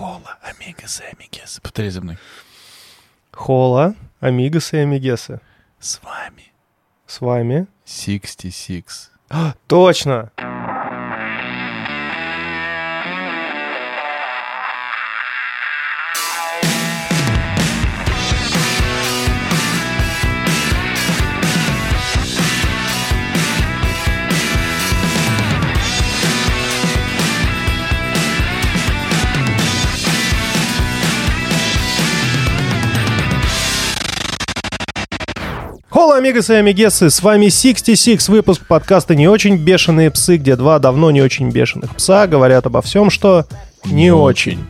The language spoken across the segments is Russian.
Хола, амигасы, амигесы. Повтори за мной. Хола, амигасы, амигесы. С вами. С вами. 66. А, точно! Холо, амигасы и амигесы, с вами 66, выпуск подкаста «Не очень бешеные псы», где два давно не очень бешеных пса говорят обо всем, что не очень.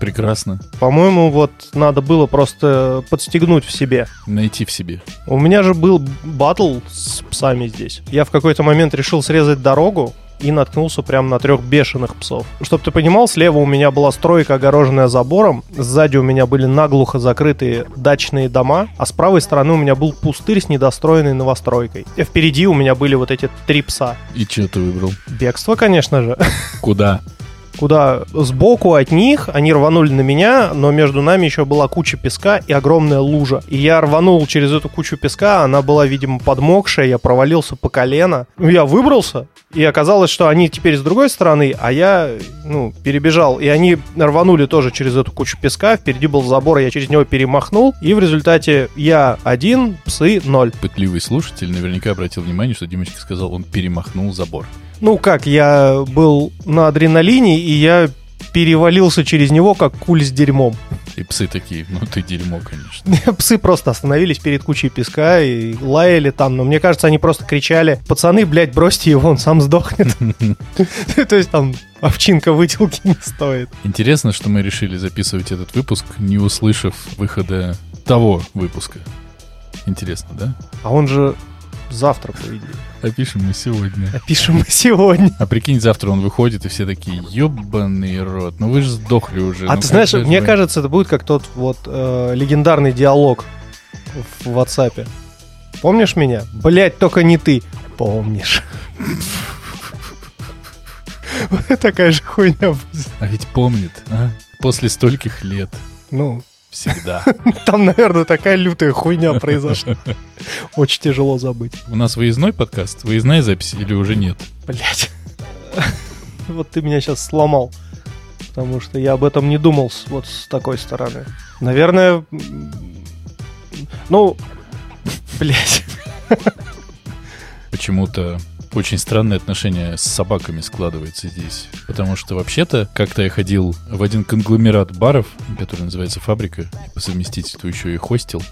Прекрасно. По-моему, вот надо было просто подстегнуть в себе. Найти в себе. У меня же был батл с псами здесь. Я в какой-то момент решил срезать дорогу и наткнулся прямо на 3 бешеных псов. Чтоб ты понимал, слева у меня была стройка, огороженная забором, сзади у меня были наглухо закрытые дачные дома, а с правой стороны у меня был пустырь с недостроенной новостройкой. И впереди у меня были вот эти 3 пса. И что ты выбрал? Бегство, конечно же. Куда? Куда сбоку от них, они рванули на меня, но между нами еще была куча песка и огромная лужа. И я рванул через эту кучу песка, она была, видимо, подмокшая, я провалился по колено. Я выбрался, и оказалось, что они теперь с другой стороны, а я, перебежал. И они рванули тоже через эту кучу песка, впереди был забор, я через него перемахнул, и в результате я один, псы 0. Пытливый слушатель наверняка обратил внимание, что Димочка сказал, он перемахнул забор. Я был на адреналине, и я перевалился через него, как куль с дерьмом. И псы такие, ты дерьмо, конечно. Псы просто остановились перед кучей песка и лаяли там, но мне кажется, они просто кричали: пацаны, блядь, бросьте его, он сам сдохнет. То есть там овчинка выделки не стоит. Интересно, что мы решили записывать этот выпуск, не услышав выхода того выпуска. Интересно, да? А он же... завтра, по идее. А пишем мы сегодня. А прикинь, завтра он выходит, и все такие: ёбаный рот, вы же сдохли уже. А ты знаешь, мне кажется, это будет как тот легендарный диалог в WhatsApp. Помнишь меня? Блять, только не ты. Помнишь. Такая же хуйня. А ведь помнит, а? После стольких лет. Всегда. Там, наверное, такая лютая хуйня произошла. Очень тяжело забыть. У нас выездной подкаст? Выездная запись или уже нет? Блять. Вот ты меня сейчас сломал. Потому что я об этом не думал вот с такой стороны. Наверное... Блять. Почему-то... очень странное отношение с собаками складывается здесь. Потому что вообще-то как-то я ходил в один конгломерат баров, который называется «Фабрика», и по совместительству еще и хостел.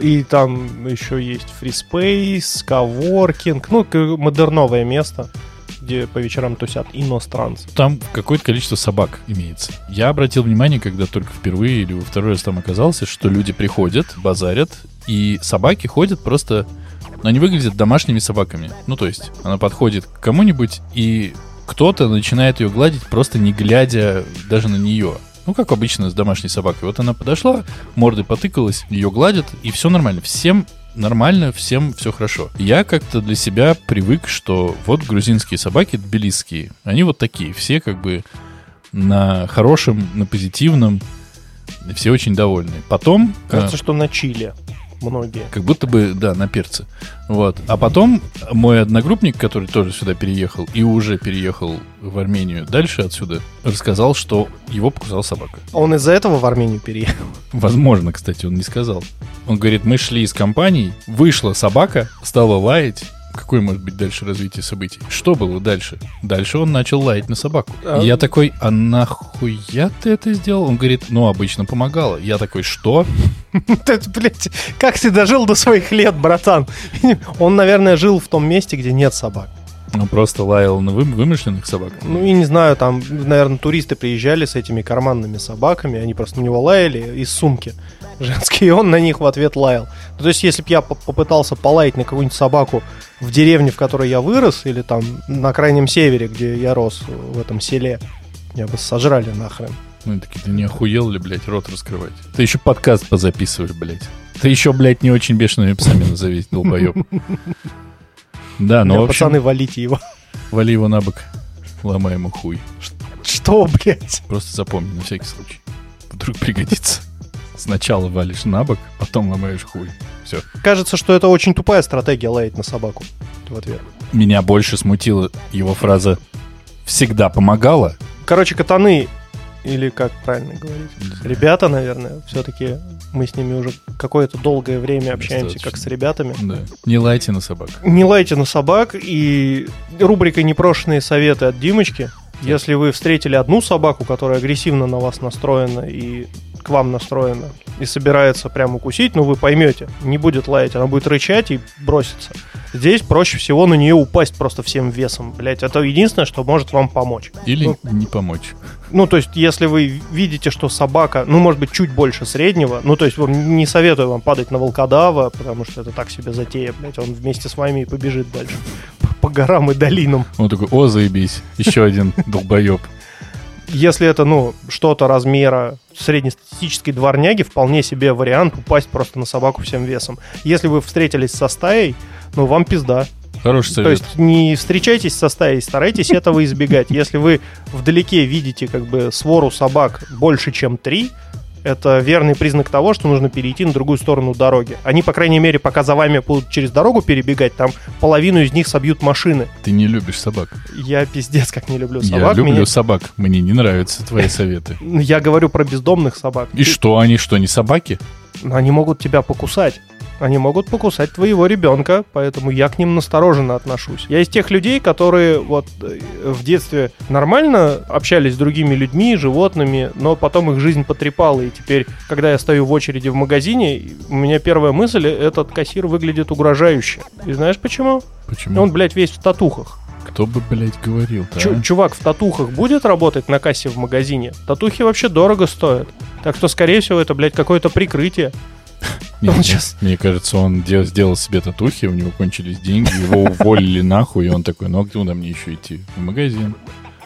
И там еще есть фриспейс, коворкинг, модерновое место, где по вечерам тусят иностранцы. Там какое-то количество собак имеется. Я обратил внимание, когда только впервые или во второй раз там оказался, что люди приходят, базарят, и собаки ходят просто... Но они выглядят домашними собаками. То есть, она подходит к кому-нибудь, и кто-то начинает ее гладить, просто не глядя даже на нее. Как обычно с домашней собакой. Вот она подошла, мордой потыкалась, ее гладят, и все нормально. Всем нормально, всем все хорошо. Я как-то для себя привык, что вот грузинские собаки, тбилисские, они вот такие. Все как бы на хорошем, на позитивном, все очень довольны. Потом... кажется, что на чиле. Многие. Как будто бы, да, на перце. А потом мой одногруппник, который тоже сюда переехал и уже переехал в Армению дальше отсюда, рассказал, что его покусала собака. Он из-за этого в Армению переехал? Возможно, кстати, он не сказал. Он говорит, мы шли из компании, вышла собака, стала лаять. Какое может быть дальше развитие событий? Что было дальше? Дальше он начал лаять на собаку. Я такой, а нахуя ты это сделал? Он говорит, обычно помогало. Я такой, что? Блять, как ты дожил до своих лет, братан? Он, наверное, жил в том месте, где нет собак. Он просто лаял на вымышленных собак. И не знаю, там, наверное, туристы приезжали с этими карманными собаками, они просто на него лаяли из сумки женские, и он на них в ответ лаял. То есть, если бы я попытался полаять на какую-нибудь собаку в деревне, в которой я вырос, или там на крайнем севере, где я рос, в этом селе, меня бы сожрали нахрен. Такие, ты не охуел ли, блядь, рот раскрывать? Ты еще подкаст позаписываешь, блядь. Ты еще, блядь, не очень бешеными псами назовись, долбоеб. Да, пацаны, валите его. Вали его на бок, ломай ему хуй. Что, блядь? Просто запомни на всякий случай. Вдруг пригодится. Сначала валишь на бок, потом ломаешь хуй. Все. Кажется, что это очень тупая стратегия лаять на собаку в ответ. Меня больше смутила его фраза «всегда помогала». Короче, катаны, или как правильно говорить, ребята, наверное, все-таки мы с ними уже какое-то долгое время общаемся достаточно, как с ребятами. Да. Не лайте на собак. Не лайте на собак. И рубрика «Непрошенные советы» от Димочки. Да. Если вы встретили одну собаку, которая агрессивно на вас настроена и к вам настроена, и собирается прямо укусить, ну вы поймете, не будет лаять, она будет рычать и броситься. Здесь проще всего на нее упасть просто всем весом, блять. Это единственное, что может вам помочь. Или ну, не помочь. Ну, то есть, если вы видите, что собака, ну, может быть, чуть больше среднего, ну, то есть, вам не советую вам падать на волкодава, потому что это так себе затея, блять, он вместе с вами и побежит дальше по горам и долинам. Он такой: о, заебись, еще один долбоеб. Если это, ну, что-то размера среднестатистической дворняги, вполне себе вариант упасть просто на собаку всем весом. Если вы встретились со стаей, ну, вам пизда. Хороший совет. То есть не встречайтесь со стаей, старайтесь этого избегать. Если вы вдалеке видите как бы свору собак больше, чем 3, это верный признак того, что нужно перейти на другую сторону дороги. Они, по крайней мере, пока за вами будут через дорогу перебегать, там половину из них собьют машины. Ты не любишь собак. Я пиздец как не люблю собак. Я люблю собак. Мне не нравятся твои советы. Я говорю про бездомных собак. И что, они что, не собаки? Они могут тебя покусать. Они могут покусать твоего ребенка, поэтому я к ним настороженно отношусь. Я из тех людей, которые вот в детстве нормально общались с другими людьми, животными, но потом их жизнь потрепала, и теперь, когда я стою в очереди в магазине, у меня первая мысль: этот кассир выглядит угрожающе. И знаешь почему? Почему? Он, блядь, весь в татухах. Кто бы, блядь, говорил-то, а? Чувак в татухах будет работать на кассе в магазине? Татухи вообще дорого стоят. Так что, скорее всего, это, блядь, какое-то прикрытие. Мне кажется, он сделал себе татухи, у него кончились деньги, его уволили нахуй, и он такой: ну а куда мне еще идти? В магазин.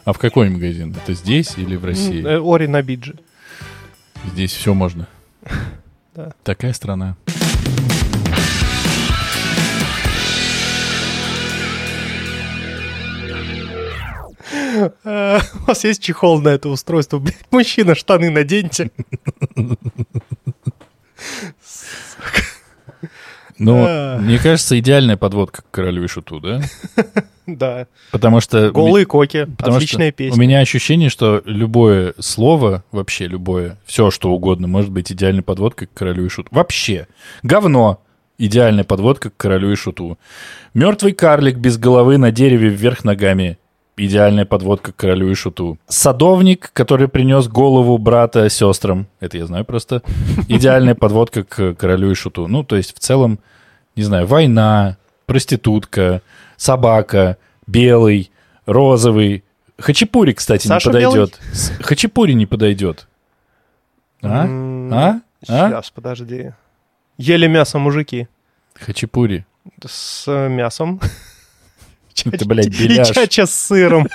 А в какой магазин? Это здесь или в России? Ори на Бидже. Здесь все можно. Такая страна. У вас есть чехол на это устройство? Блядь, мужчина, штаны наденьте. Ну, мне кажется, идеальная подводка к «Королю и Шуту», да? Да. Потому что... «Голые коки», отличная песня. У меня ощущение, что любое слово, вообще любое, все что угодно, может быть идеальной подводкой к «Королю и Шуту». Вообще. Говно. Идеальная подводка к «Королю и Шуту». Мертвый карлик без головы на дереве вверх ногами. Идеальная подводка к «Королю и Шуту». Садовник, который принес голову брата сестрам. Это я знаю просто. Идеальная подводка к «Королю и Шуту». Ну, то есть, в целом, не знаю, война, проститутка, собака, белый, розовый. Хачапури, кстати, Саша не подойдет. Белый? Хачапури не подойдет. А? А? Сейчас, подожди. Ели мясо мужики. Хачапури. С мясом. Это, блядь, беляш. И чача с сыром.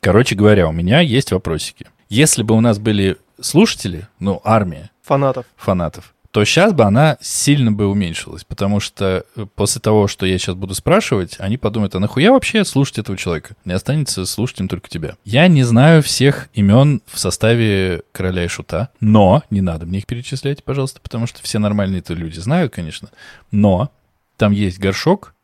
Короче говоря, у меня есть вопросики. Если бы у нас были слушатели, ну, армия фанатов, то сейчас бы она сильно бы уменьшилась. Потому что после того, что я сейчас буду спрашивать, они подумают: а нахуя вообще слушать этого человека? Не останется слушать им только тебя. Я не знаю всех имен в составе «Короля и Шута», но не надо мне их перечислять, пожалуйста, потому что все нормальные-то люди знают, конечно. Но там есть Горшок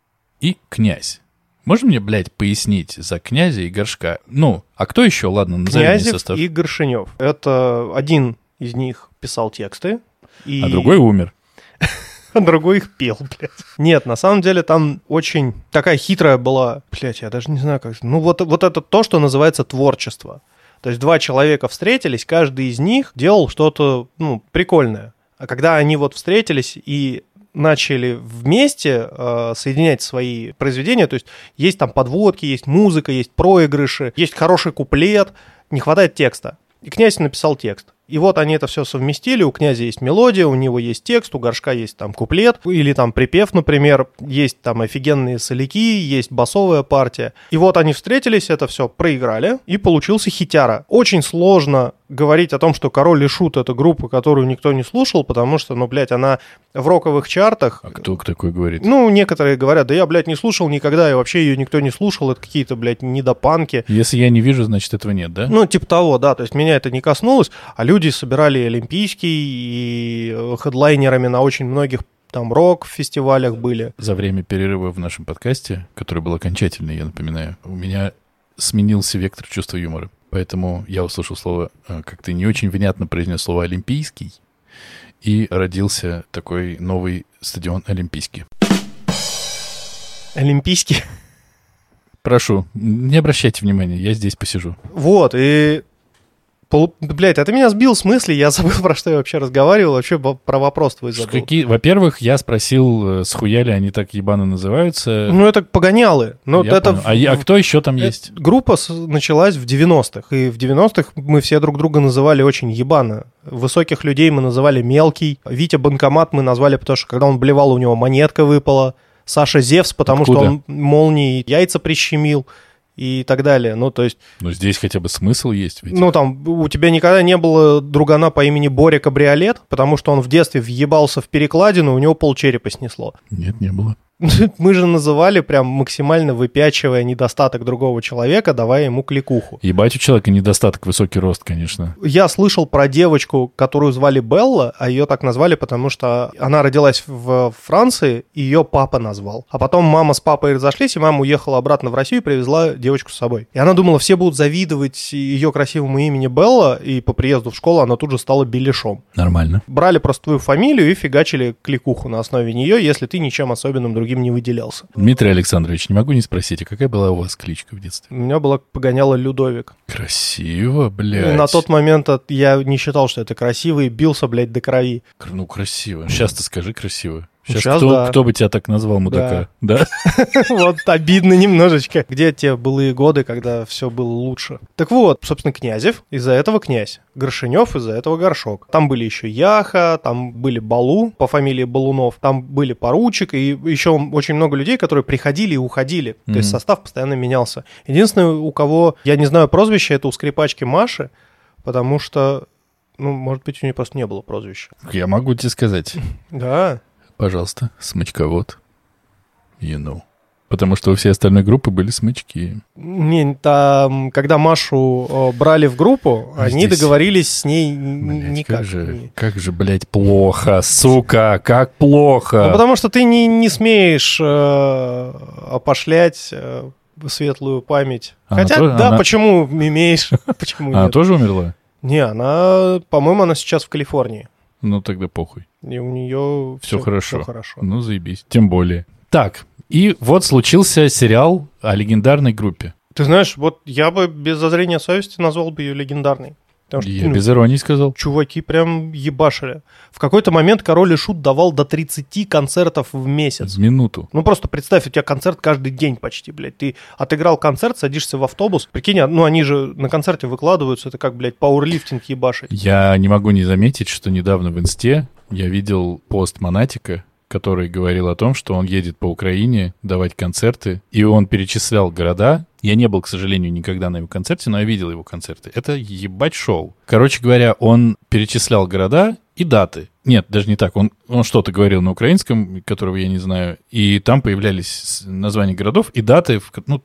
и Князь. Можно мне, блядь, пояснить за Князя и Горшка? Ну, а кто еще? Ладно, назови мне состав. Князев и Горшенёв. Это один из них писал тексты. И... А другой умер. А другой их пел, блядь. Нет, на самом деле там очень такая хитрая была... Блядь, я даже не знаю, как... Ну, вот это то, что называется творчество. То есть два человека встретились, каждый из них делал что-то, ну, прикольное. А когда они вот встретились и... начали вместе соединять свои произведения, то есть там подводки, есть музыка, есть проигрыши, есть хороший куплет, не хватает текста. И Князь написал текст. И вот они это все совместили, у Князя есть мелодия, у него есть текст, у Горшка есть там куплет, или там припев, например, есть там офигенные соляки, есть басовая партия. И вот они встретились, это все проиграли, и получился хитяра. Очень сложно говорить о том, что «Король и Шут» — это группа, которую никто не слушал, потому что, ну, блядь, она в роковых чартах... А кто такой говорит? Ну, некоторые говорят, да я, блядь, не слушал никогда, и вообще ее никто не слушал, это какие-то, блядь, недопанки. Если я не вижу, значит, этого нет, да? Ну, типа того, да, то есть меня это не коснулось, а люди собирали олимпийский и хедлайнерами на очень многих там рок-фестивалях были. За время перерыва в нашем подкасте, который был окончательный, я напоминаю, у меня сменился вектор чувства юмора. Поэтому я услышал слово, как ты не очень внятно произнес слово «олимпийский», и родился такой новый стадион «Олимпийский». Олимпийский? Прошу, не обращайте внимания, я здесь посижу. Вот, и... Блядь, а ты меня сбил с мысли, я забыл, про что я вообще разговаривал, вообще про вопрос твой забыл. Какие? Во-первых, я спросил, схуя ли они так ебано называются. Ну, это погонялы. Ну, это... А кто еще там есть? Группа началась в 90-х, и в 90-х мы все друг друга называли очень ебано. Высоких людей мы называли мелкий, Витя Банкомат мы назвали, потому что когда он блевал, у него монетка выпала, Саша Зевс, потому Откуда? Что он молнией яйца прищемил. И так далее, ну то есть... Ну здесь хотя бы смысл есть, ведь. Ну там у тебя никогда не было другана по имени Боря Кабриолет, потому что он в детстве въебался в перекладину, у него полчерепа снесло. Нет, не было. Мы же называли прям максимально выпячивая недостаток другого человека, давая ему кликуху. Ебать, у человека недостаток высокий рост, конечно. Я слышал про девочку, которую звали Белла, а ее так назвали, потому что она родилась в Франции, и ее папа назвал. А потом мама с папой разошлись, и мама уехала обратно в Россию и привезла девочку с собой. И она думала, все будут завидовать ее красивому имени Белла, и по приезду в школу она тут же стала Беляшом. Нормально. Брали просто твою фамилию и фигачили кликуху на основе нее, если ты ничем особенным другим не выделялся. Дмитрий Александрович, не могу не спросить, а какая была у вас кличка в детстве? У меня была погоняла Людовик. Красиво, блядь. На тот момент я не считал, что это красиво, и бился, блядь, до крови. Ну, красиво. Сейчас ты скажи красиво. Сейчас кто бы тебя так назвал, мудака? Да. Вот обидно немножечко. Где те былые годы, когда все было лучше? Так вот, собственно, Князев, из-за этого князь. Горшенёв, из-за этого горшок. Там были еще Яха, там были Балу по фамилии Балунов, там были поручик и еще очень много людей, которые приходили и уходили. То есть состав постоянно менялся. Единственное, у кого я не знаю прозвище, это у скрипачки Маши, потому что, ну, может быть, у нее просто не было прозвища. Я могу тебе сказать. Да. Пожалуйста, смычковод. You know. Потому что у всей остальной группы были смычки. Не, там, когда Машу брали в группу, они договорились с ней никак. Как же, блядь, плохо, сука, как плохо. Ну, потому что ты не смеешь опошлять светлую память. Почему имеешь, почему нет. Она тоже умерла? Не, она, по-моему, она сейчас в Калифорнии. Ну, тогда похуй. И у нее все хорошо. Ну, заебись. Тем более. Так, и вот случился сериал о легендарной группе. Ты знаешь, вот я бы без зазрения совести назвал бы ее легендарной. Потому что, я без иронии сказал. Чуваки прям ебашили. В какой-то момент «Король и Шут» давал до 30 концертов в месяц. В минуту. Ну просто представь, у тебя концерт каждый день почти, блядь. Ты отыграл концерт, садишься в автобус. Прикинь, ну они же на концерте выкладываются. Это как, блядь, пауэрлифтинг ебашить. Я не могу не заметить, что недавно в Инсте я видел пост Монатика, который говорил о том, что он едет по Украине давать концерты, и он перечислял города. Я не был, к сожалению, никогда на его концерте, но я видел его концерты. Это ебать шоу. Короче говоря, он перечислял города и даты. Нет, даже не так. Он что-то говорил на украинском, которого я не знаю, и там появлялись названия городов и даты. Ну,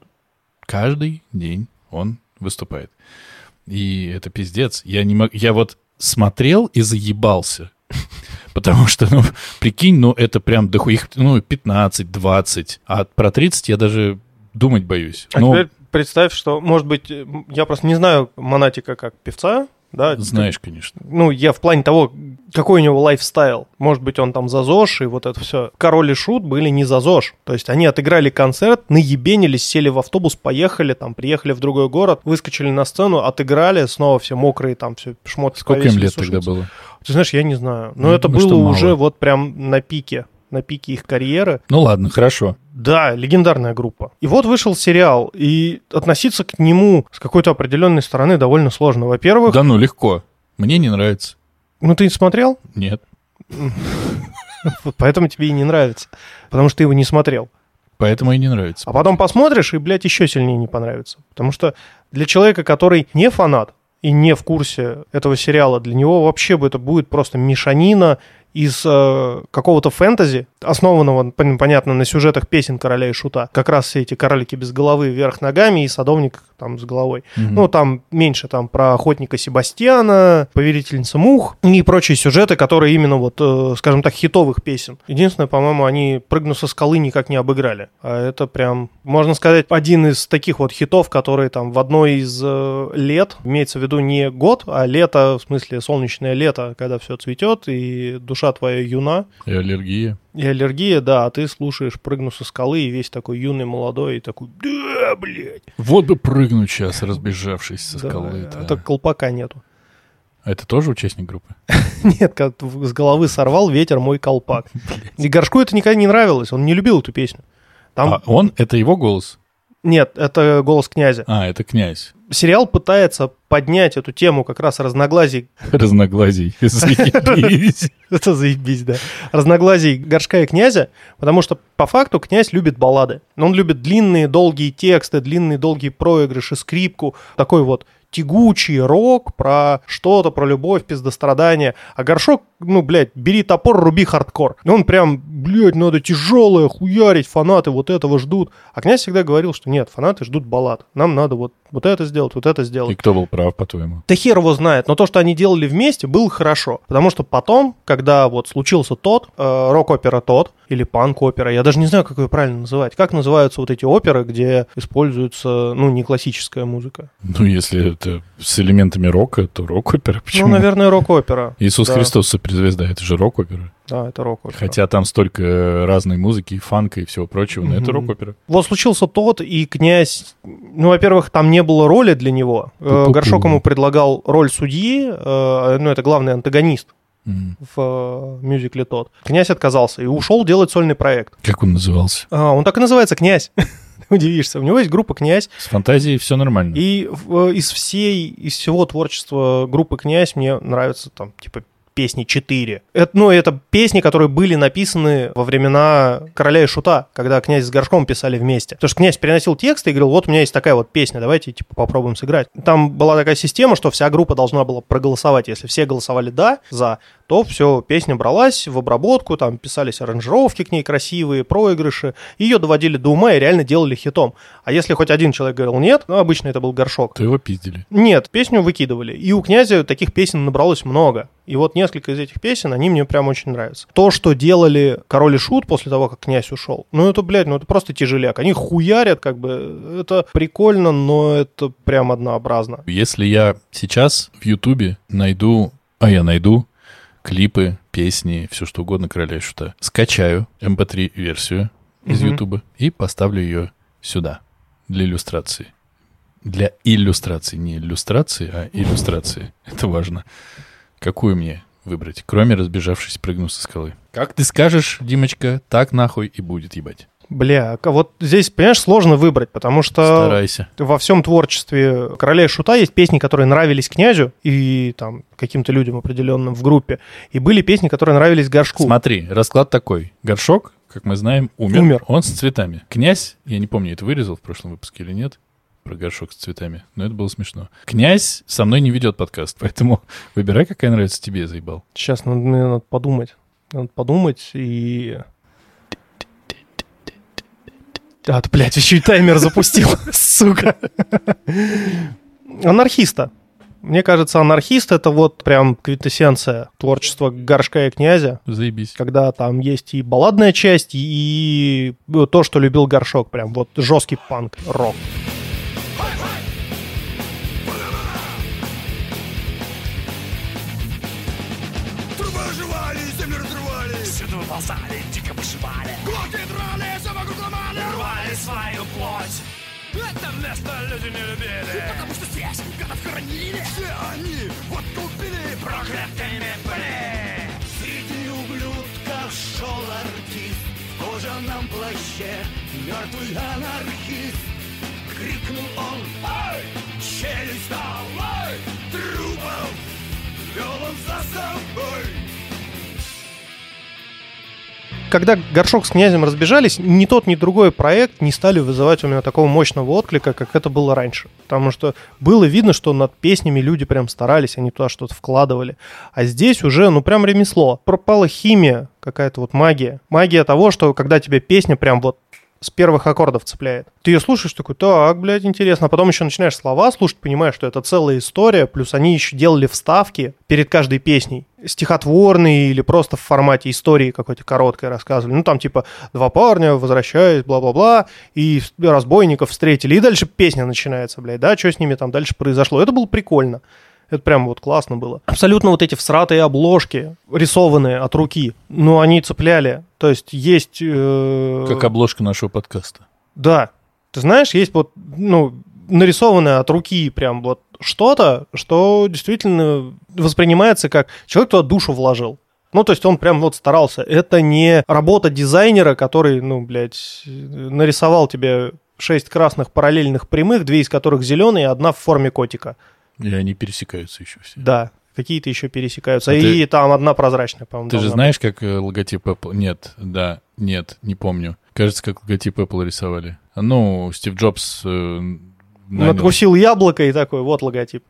каждый день он выступает. И это пиздец. Я вот смотрел и заебался. Потому что, ну, прикинь, ну, это прям дохуя, их, ну, 15-20, а про 30 я даже думать боюсь. А теперь представь, что, может быть, я просто не знаю Монатика как певца, да? Знаешь, конечно. Ну, я в плане того, какой у него лайфстайл. Может быть, он там за ЗОЖ и вот это все. «Король и Шут» были не за ЗОЖ. То есть они отыграли концерт, наебенились, сели в автобус, поехали, там, приехали в другой город, выскочили на сцену, отыграли, снова все мокрые, там, все шмотки. Сколько им лет сушиться. Тогда было? Ты знаешь, я не знаю. Но это было уже вот прям на пике их карьеры. Ну ладно, хорошо. Да, легендарная группа. И вот вышел сериал, и относиться к нему с какой-то определенной стороны довольно сложно. Во-первых... Да ну, легко. Мне не нравится. Ну, ты смотрел? Нет. Поэтому тебе и не нравится. Потому что ты его не смотрел. Поэтому и не нравится. А потом посмотришь, и, блядь, еще сильнее не понравится. Потому что для человека, который не фанат, и не в курсе этого сериала, для него вообще бы это будет просто мешанина из какого-то фэнтези, основанного, понятно, на сюжетах песен Короля и Шута. Как раз все эти королики без головы вверх ногами и садовник там с головой. Mm-hmm. Ну, там меньше там про охотника Себастьяна, повелительница мух и прочие сюжеты, которые именно вот, скажем так, хитовых песен. Единственное, по-моему, они «Прыгну со скалы» никак не обыграли. А это прям, можно сказать, один из таких вот хитов, которые там в одной из лет, имеется в виду не год, а лето, в смысле солнечное лето, когда все цветет и душа твоя юна. И аллергия. И аллергия, да, а ты слушаешь «Прыгну со скалы» и весь такой юный, молодой, и такой, да, блядь. Вот бы прыгнуть сейчас, разбежавшись со скалы. Да, так колпака нету. А это тоже участник группы? Нет, как с головы сорвал ветер мой колпак. И Горшку это никогда не нравилось, он не любил эту песню. А он, это его голос? Нет, это голос Князя. А, это Князь. Сериал пытается поднять эту тему как раз разноглазий. Разноглазий. Заебись. Это заебись, да. Разноглазий Горшка и Князя, потому что по факту Князь любит баллады. Он любит длинные, долгие тексты, длинные, долгие проигрыши, скрипку. Такой вот тягучий рок про что-то, про любовь, пиздострадание. А Горшок, ну, блядь, бери топор, руби хардкор. Он прям, блядь, надо тяжелое хуярить, фанаты вот этого ждут. А Князь всегда говорил, что нет, фанаты ждут баллад. Нам надо вот это сделать, вот это сделать. И кто был прав, по-твоему? Да хер его знает, но то, что они делали вместе, было хорошо. Потому что потом, когда вот случился Тодд, рок-опера Тодд, или панк-опера, я даже не знаю, как ее правильно называть. Как называются вот эти оперы, где используется, ну, не классическая музыка? Ну, если это с элементами рока, то рок-опера. Почему? Ну, наверное, рок-опера. Иисус Христос, суперзвезда, это же рок-опера. Да, это рок-опера. Хотя там столько разной музыки, фанка и всего прочего, но это рок-опера. Вот случился Тодд, и Князь, ну, во-первых, там не было роли для него. Горшок ему предлагал роль судьи, ну, это главный антагонист в мюзикле Тодд. Князь отказался и ушел делать сольный проект. Как он назывался? Он так и называется, Князь. Удивишься. У него есть группа «Князь». С фантазией все нормально. И из всего творчества группы «Князь» мне нравится там, типа, песни 4. Это песни, которые были написаны во времена Короля и Шута, когда Князь с Горшком писали вместе. Потому что Князь переносил тексты и говорил, вот у меня есть такая вот песня, давайте типа попробуем сыграть. Там была такая система, что вся группа должна была проголосовать. Если все голосовали «да», «за», то все, песня бралась в обработку, там писались аранжировки к ней красивые, проигрыши, ее доводили до ума и реально делали хитом. А если хоть один человек говорил нет, ну, обычно это был Горшок. То его пиздили. Нет, песню выкидывали. И у Князя таких песен набралось много. И вот несколько из этих песен, они мне прям очень нравятся. То, что делали Король и Шут после того, как Князь ушел, ну это, блядь, ну это просто тяжеляк. Они хуярят, как бы, это прикольно, но это прям однообразно. Если я сейчас в Ютубе найду клипы, песни, все что угодно Короля и Шута. Скачаю MP3-версию из Ютуба и поставлю ее сюда для иллюстрации. Для иллюстрации. Не иллюстрации, а иллюстрации. Это важно. Какую мне выбрать, кроме «Разбежавшись, прыгну со скалы». Как ты скажешь, Димочка, так нахуй и будет ебать. Бля, вот здесь, понимаешь, сложно выбрать, потому что во всем творчестве Короля и Шута есть песни, которые нравились Князю и там каким-то людям определенным в группе, и были песни, которые нравились Горшку. Смотри, расклад такой. Горшок, как мы знаем, умер. Он с цветами. Князь, я не помню, это вырезал в прошлом выпуске или нет, про Горшок с цветами, но это было смешно. Князь со мной не ведет подкаст, поэтому выбирай, какая нравится тебе, заебал. Сейчас надо подумать. Надо подумать и... А, блядь, еще и таймер запустил, сука. Анархиста. Мне кажется, «Анархист» — это вот прям квинтэссенция творчества Горшка и Князя. Заебись. Когда там есть и балладная часть, и то, что любил Горшок. Прям вот жесткий панк-рок. Трубы жевали, землю разрывали. Всюду ползали, дико пошивали. Глотки драли, собаку ломали. Рвали свою плоть. Это место люди не любили, потому что здесь гадов хоронили. Все они вот купили, проклятыми были. Среди ублюдков шел артист в кожаном плаще, мертвый анархист. Крикнул он, ай, челюсть долой, трупов вел он за собой. когда Горшок с Князем разбежались, ни тот, ни другой проект не стали вызывать у меня такого мощного отклика, как это было раньше. Потому что было видно, что над песнями люди прям старались, они туда что-то вкладывали. А здесь уже, ну, прям ремесло. Пропала химия, какая-то вот магия. Магия того, что когда тебе песня прям вот с первых аккордов цепляет. Ты ее слушаешь, такой, так, блядь, интересно. А потом еще начинаешь слова слушать, понимаешь, что это целая история. Плюс они еще делали вставки перед каждой песней. Стихотворные или просто в формате истории какой-то короткой рассказывали. Ну, там типа два парня, возвращаясь, бла-бла-бла, и разбойников встретили. И дальше песня начинается, блядь, да, что с ними там дальше произошло. Это было прикольно. Это прям вот классно было. Абсолютно вот эти всратые обложки, рисованные от руки, ну, они цепляли. То есть есть... Как обложка нашего подкаста. Да. Ты знаешь, есть вот, ну, нарисованное от руки прям вот что-то, что действительно воспринимается как человек туда душу вложил. Ну, то есть он прям вот старался. Это не работа дизайнера, который, ну, блядь, нарисовал тебе 6 красных параллельных прямых, 2 из которых зеленые, одна в форме котика. И они пересекаются еще все. Да, какие-то еще пересекаются. И там одна прозрачная, по-моему. Ты же знаешь, как логотип Apple... Нет, да, нет, не помню. Кажется, как логотип Apple рисовали. Ну, Стив Джобс... Надкусил яблоко и такой, вот логотип.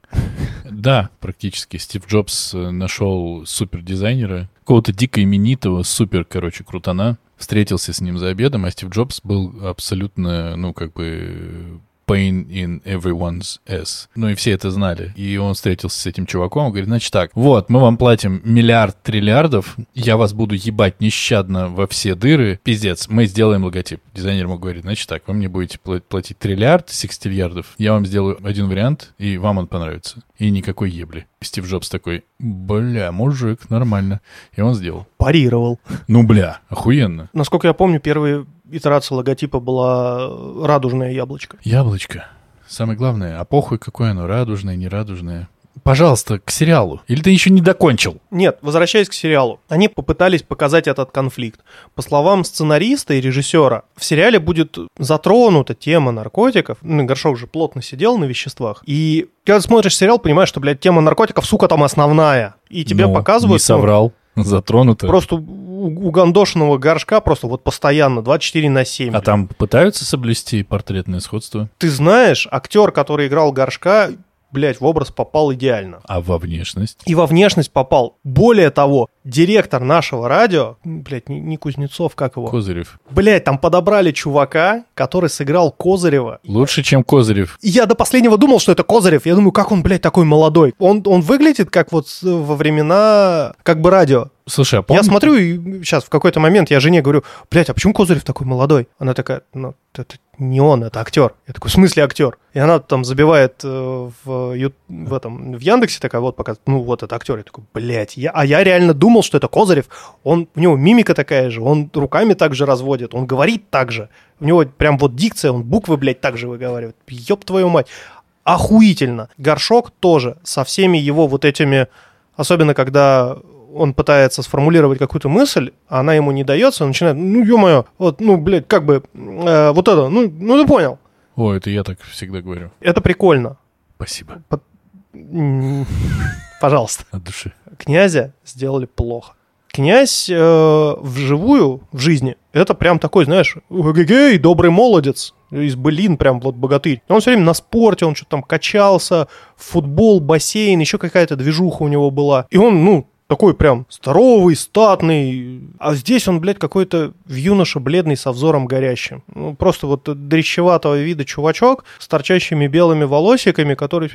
Да, практически. Стив Джобс нашел супердизайнера, какого-то дико именитого, супер, короче, крутана. Встретился с ним за обедом, а Стив Джобс был абсолютно, ну, как бы... Pain in everyone's ass. Ну и все это знали. И он встретился с этим чуваком, он говорит, значит так, вот, мы вам платим 1 миллиард триллиардов, я вас буду ебать нещадно во все дыры, пиздец, мы сделаем логотип. Дизайнер ему говорит, значит так, вы мне будете платить 1 триллиард, 6 миллиардов, я вам сделаю один вариант, и вам он понравится. И никакой ебли. Стив Джобс такой, бля, мужик, нормально. И он сделал. Парировал. Ну, бля, охуенно. Насколько я помню, первые... Итерация логотипа была радужное яблочко. Яблочко. Самое главное. А похуй, какое оно, радужное, нерадужное. Пожалуйста, к сериалу. Или ты еще не докончил? Нет, возвращаясь к сериалу. Они попытались показать этот конфликт. По словам сценариста и режиссера, в сериале будет затронута тема наркотиков. Горшок же плотно сидел на веществах. И когда смотришь сериал, понимаешь, что, блядь, тема наркотиков, сука, там основная. И тебе показывают... Не соврал. Затронуто. Просто у гандошиного горшка просто вот постоянно 24/7. А там пытаются соблюсти портретное сходство? Ты знаешь, актер, который играл горшка, блядь, в образ попал идеально. А во внешность? И во внешность попал. Более того, директор нашего радио, блядь, не Кузнецов, как его? Козырев. Блядь, там подобрали чувака, который сыграл Козырева. Лучше, чем Козырев. Я до последнего думал, что это Козырев. Я думаю, как он, блядь, такой молодой? Он выглядит как вот во времена как бы радио. Слушай, а помню... Я смотрю, и сейчас в какой-то момент я жене говорю, блядь, а почему Козырев такой молодой? Она такая, ну, это не он, это актер. Я такой, в смысле актер? И она там забивает в Яндексе, такая, вот пока, ну, вот это актер. Я такой, блядь, я реально думал, что это Козырев. У него мимика такая же, он руками так же разводит, он говорит так же. У него прям вот дикция, он буквы, блядь, так же выговаривает. Ёб твою мать. Охуительно. Горшок тоже со всеми его вот этими, особенно когда... Он пытается сформулировать какую-то мысль, а она ему не дается, он начинает, ну, ё-моё, вот, ну, блядь, как бы, вот это, ну, ты понял. О, это я так всегда говорю. Это прикольно. Спасибо. Пожалуйста. От души. Князя сделали плохо. Князь вживую, в жизни, это прям такой, знаешь, гей, добрый молодец, из былин прям вот богатырь. Он все время на спорте, он что-то там качался, футбол, бассейн, еще какая-то движуха у него была. И он, ну, такой прям здоровый, статный. А здесь он, блядь, какой-то юноша бледный со взором горящим. Ну, просто вот дрищеватого вида чувачок с торчащими белыми волосиками, который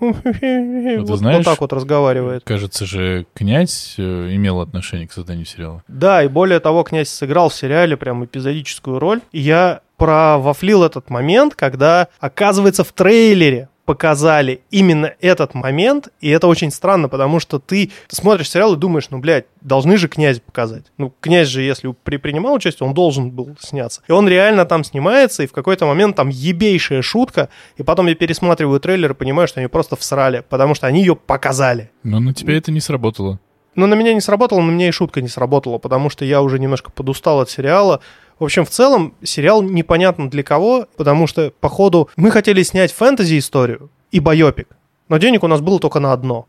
вот так вот разговаривает. Кажется же, Князь имел отношение к созданию сериала. Да, и более того, Князь сыграл в сериале прям эпизодическую роль. И я провафлил этот момент, когда, оказывается, в трейлере показали именно этот момент, и это очень странно, потому что ты смотришь сериал и думаешь, ну, блядь, должны же Князя показать. Ну, Князь же, если принимал участие, он должен был сняться. И он реально там снимается, и в какой-то момент там ебейшая шутка, и потом я пересматриваю трейлер и понимаю, что они просто всрали, потому что они ее показали. Но на тебя это не сработало. Но на меня не сработало, на меня и шутка не сработала, потому что я уже немножко подустал от сериала. В общем, в целом, сериал непонятно для кого, потому что, походу, мы хотели снять фэнтези-историю и байопик, но денег у нас было только на одно.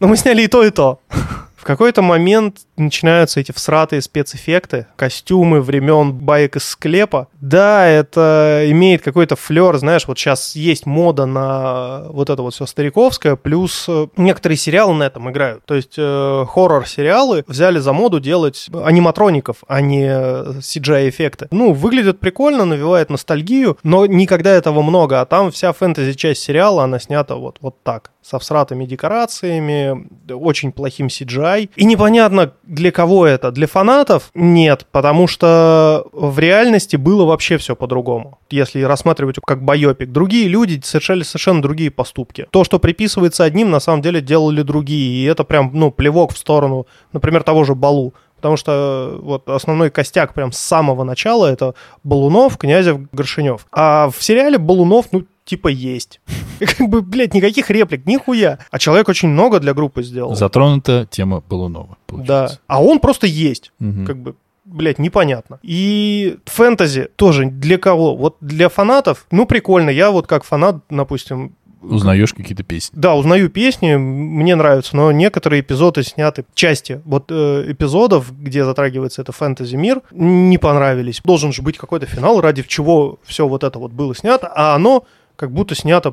Но мы сняли и то, и то. В какой-то момент начинаются эти всратые спецэффекты, костюмы времен баек из склепа. Да, это имеет какой-то флер, знаешь, вот сейчас есть мода на вот это вот все стариковское, плюс некоторые сериалы на этом играют. То есть хоррор-сериалы взяли за моду делать аниматроников, а не CGI-эффекты. Ну, выглядит прикольно, навевает ностальгию, но никогда этого много, а там вся фэнтези-часть сериала, она снята вот так, со всратыми декорациями, очень плохим CGI. И непонятно, для кого это. Для фанатов? Нет, потому что в реальности было вообще все по-другому. Если рассматривать как байопик. Другие люди совершали совершенно другие поступки. То, что приписывается одним, на самом деле делали другие. И это прям, плевок в сторону, например, того же Балу. Потому что вот основной костяк прям с самого начала — это Балунов, Князев, Горшенёв. А в сериале Балунов, типа есть. Никаких реплик, нихуя. А человек очень много для группы сделал. Затронута тема Балунова, получается. Да. А он просто есть. Угу. Непонятно. И фэнтези тоже для кого? Вот для фанатов, прикольно. Я вот как фанат, допустим... Узнаешь какие-то песни. Да, узнаю песни, мне нравятся, но некоторые эпизоды сняты, части эпизодов, где затрагивается это фэнтези-мир, не понравились. Должен же быть какой-то финал, ради чего все вот это вот было снято, а оно как будто снято,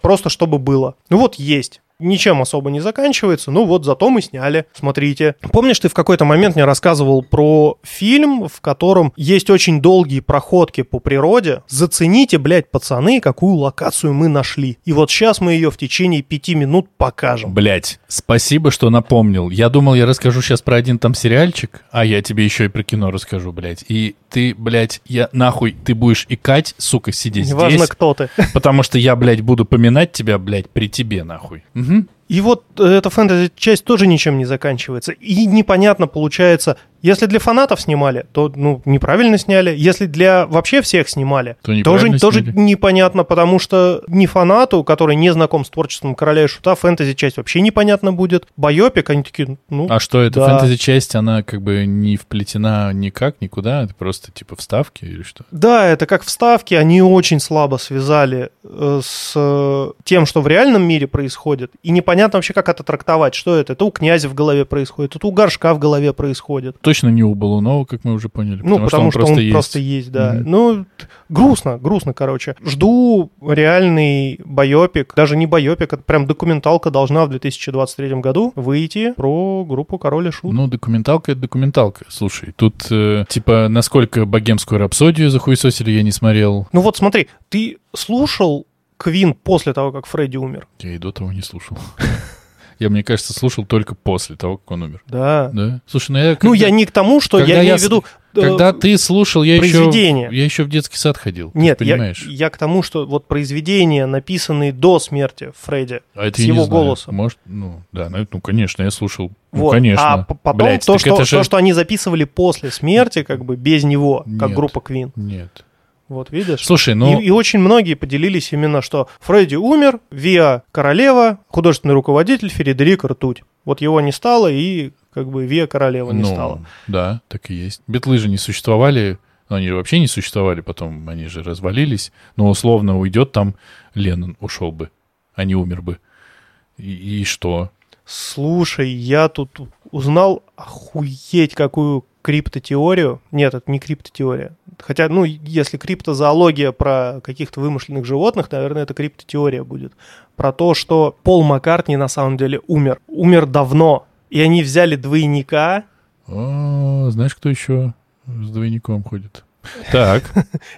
просто чтобы было. Есть. Ничем особо не заканчивается, зато мы сняли, смотрите. Помнишь, ты в какой-то момент мне рассказывал про фильм, в котором есть очень долгие проходки по природе? Зацените, пацаны, какую локацию мы нашли. И сейчас мы ее в течение 5 минут покажем. Спасибо, что напомнил. Я думал, я расскажу сейчас про один там сериальчик, а я тебе еще и про кино расскажу, И ты, ты будешь икать, сука, сидеть здесь. Неважно, кто ты. Потому что я, буду поминать тебя, при тебе, Mm-hmm. И эта фэнтези-часть тоже ничем не заканчивается. И непонятно получается, если для фанатов снимали, то, неправильно сняли. Если для вообще всех снимали, то тоже непонятно, потому что не фанату, который не знаком с творчеством Короля и Шута, фэнтези-часть вообще непонятно будет. Байопик, они такие, А что, эта фэнтези-часть, она не вплетена никак, никуда? Это просто вставки или что? Да, это как вставки, они очень слабо связали с тем, что в реальном мире происходит, и непонятно вообще, как это трактовать, что это. Это у Князя в голове происходит, это у Горшка в голове происходит. Точно не у Балунова, как мы уже поняли. Потому что он просто есть. Mm-hmm. Грустно, короче. Жду реальный байопик, даже не байопик, это прям документалка должна в 2023 году выйти про группу Король и Шут. Документалка — это документалка. Слушай, тут насколько богемскую рапсодию захуесосили, я не смотрел. Смотри, ты слушал Queen после того, как Фредди умер? Я и до того не слушал. Я, мне кажется, слушал только после того, как он умер. Да. Слушай, я не к тому, что я имею в виду... Когда ты слушал, я еще в детский сад ходил. Нет, я к тому, что произведения, написанные до смерти Фредди, с его голосом. Может, конечно, я слушал. Конечно. А потом то, что они записывали после смерти, без него, как группа Queen. Нет. Видишь? Слушай, и очень многие поделились именно, что Фредди умер, Виа королева, художественный руководитель Фредерика Ртуть. Его не стало, и Виа королева не стала. Да, так и есть. Битлы же не существовали, они же вообще не существовали, потом они же развалились, но условно уйдет там Леннон, ушел бы, а не умер бы. И что? Слушай, я тут узнал охуеть какую криптотеорию. Нет, это не криптотеория. Хотя, если криптозоология про каких-то вымышленных животных, наверное, это криптотеория будет. Про то, что Пол Маккартни на самом деле умер. Умер давно. И они взяли двойника. О, знаешь, кто еще с двойником ходит? Так.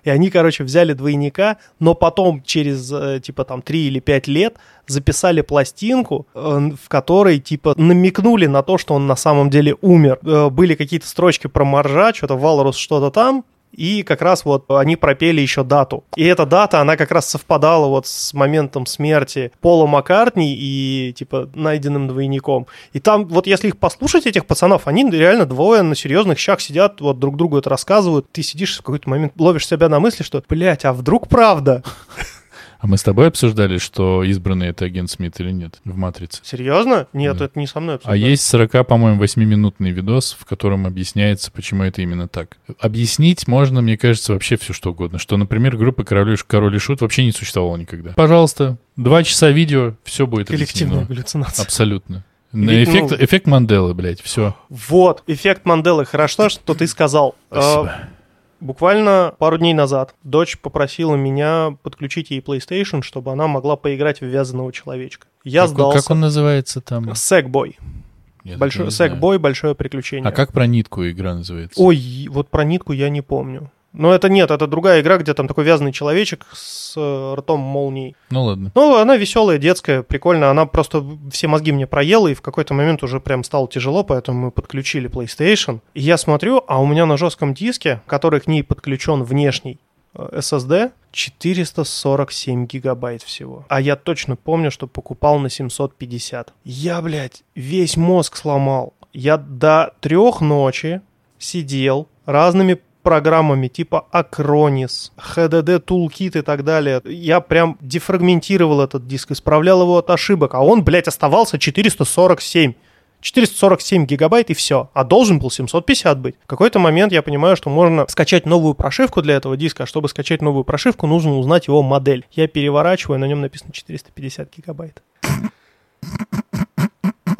И они, взяли двойника, но потом через, 3 или 5 лет записали пластинку, в которой, намекнули на то, что он на самом деле умер. Были какие-то строчки про моржа, что-то Валрус, что-то там, и как раз они пропели еще дату. И эта дата, она как раз совпадала с моментом смерти Пола Маккартни и, найденным двойником. И там, если их послушать, этих пацанов, они реально двое на серьезных щах сидят, друг другу это рассказывают. Ты сидишь в какой-то момент, ловишь себя на мысли, что, а вдруг правда? А мы с тобой обсуждали, что избранный — это агент Смит или нет в «Матрице»? Серьезно? Нет, да. Это не со мной обсуждали. А есть 40, по-моему, 8-минутный видос, в котором объясняется, почему это именно так. Объяснить можно, мне кажется, вообще все что угодно. Что, например, группа «Король и Шут» вообще не существовала никогда. Пожалуйста, 2 часа видео, все будет объяснено. Коллективная галлюцинация. Абсолютно. Ведь, эффект Манделы, блядь, все. Вот, эффект Манделы. Хорошо, что ты сказал. Спасибо. Буквально пару дней назад дочь попросила меня подключить ей PlayStation, чтобы она могла поиграть в вязаного человечка. Я сдался. Как он называется там? Сэкбой. Сэкбой Большое приключение. А как про нитку игра называется? Ой, вот про нитку я не помню. Но это нет, это другая игра, где там такой вязаный человечек с ртом молнией. Ну ладно. Ну, она веселая, детская, прикольная. Она просто все мозги мне проела, и в какой-то момент уже прям стало тяжело, поэтому мы подключили PlayStation. И я смотрю, а у меня на жестком диске, который к ней подключен внешний SSD, 447 гигабайт всего. А я точно помню, что покупал на 750. Я, блядь, весь мозг сломал. Я до 3 ночи сидел разными программами типа Acronis, HDD Toolkit и так далее. Я прям дефрагментировал этот диск, исправлял его от ошибок, а он, блядь, оставался 447. 447 гигабайт и все. А должен был 750 быть. В какой-то момент я понимаю, что можно скачать новую прошивку для этого диска. А чтобы скачать новую прошивку, нужно узнать его модель. Я переворачиваю, на нем написано 450 гигабайт.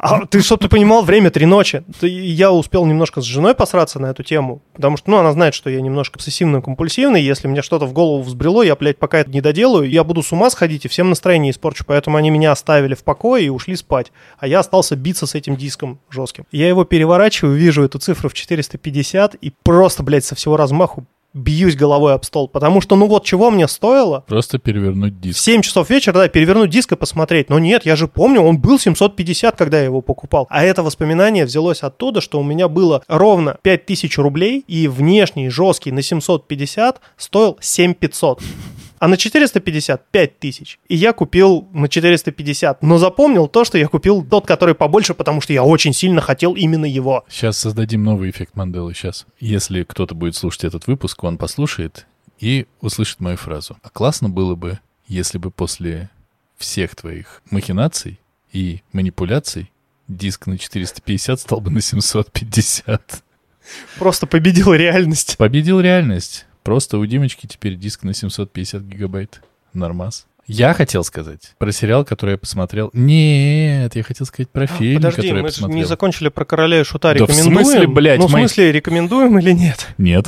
А ты, чтоб ты понимал, время 3 ночи. Я успел немножко с женой посраться на эту тему, потому что, она знает, что я немножко обсессивно-компульсивный. Если мне что-то в голову взбрело, я, блядь, пока это не доделаю, я буду с ума сходить и всем настроение испорчу. Поэтому они меня оставили в покое и ушли спать. А я остался биться с этим диском жестким. Я его переворачиваю, вижу эту цифру в 450 и просто, блядь, со всего размаху бьюсь головой об стол, потому что, вот чего мне стоило? Просто перевернуть диск. В 7 часов вечера, да, перевернуть диск и посмотреть. Но нет, я же помню, он был 750, когда я его покупал. А это воспоминание взялось оттуда, что у меня было ровно 5000 рублей, и внешний жесткий на 750 стоил 7500. А на 450 5000. И я купил на 450. Но запомнил то, что я купил тот, который побольше, потому что я очень сильно хотел именно его. Сейчас создадим новый эффект Манделы. Сейчас. Если кто-то будет слушать этот выпуск, он послушает и услышит мою фразу. А классно было бы, если бы после всех твоих махинаций и манипуляций диск на 450 стал бы на 750. Просто победил реальность. Победил реальность. Просто у Димочки теперь диск на 750 гигабайт. Нормас. Я хотел сказать про сериал, который я посмотрел. Нет, я хотел сказать про фильм, который я посмотрел. Подожди, мы не закончили про Короля и Шута. Да рекомендуем? В смысле, блядь? Ну, в смысле, рекомендуем или нет? Нет.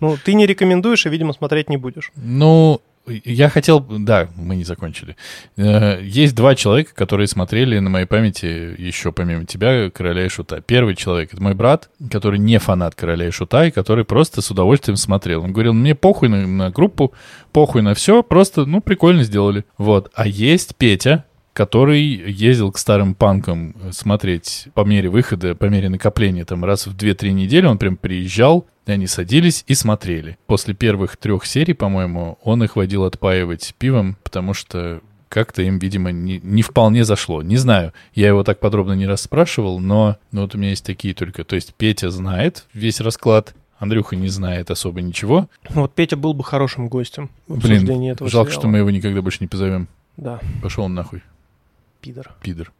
Ну, ты не рекомендуешь и, видимо, смотреть не будешь. Ну, я хотел... Да, мы не закончили. Есть 2 человека, которые смотрели на моей памяти еще помимо тебя «Короля и Шута». Первый человек — это мой брат, который не фанат «Короля и Шута», и который просто с удовольствием смотрел. Он говорил, мне похуй на группу, похуй на все, просто, прикольно сделали. Вот. А есть Петя, который ездил к старым панкам смотреть по мере выхода, по мере накопления, там раз в 2-3 недели он прям приезжал, и они садились и смотрели. После первых 3 серий, по-моему, он их водил отпаивать пивом, потому что как-то им, видимо, не вполне зашло. Не знаю, я его так подробно не расспрашивал, но вот у меня есть такие только. То есть Петя знает весь расклад, Андрюха не знает особо ничего. Вот Петя был бы хорошим гостем в обсуждении этого сериала. Жалко, что мы его никогда больше не позовем. Да. Пошел он нахуй. Пидор.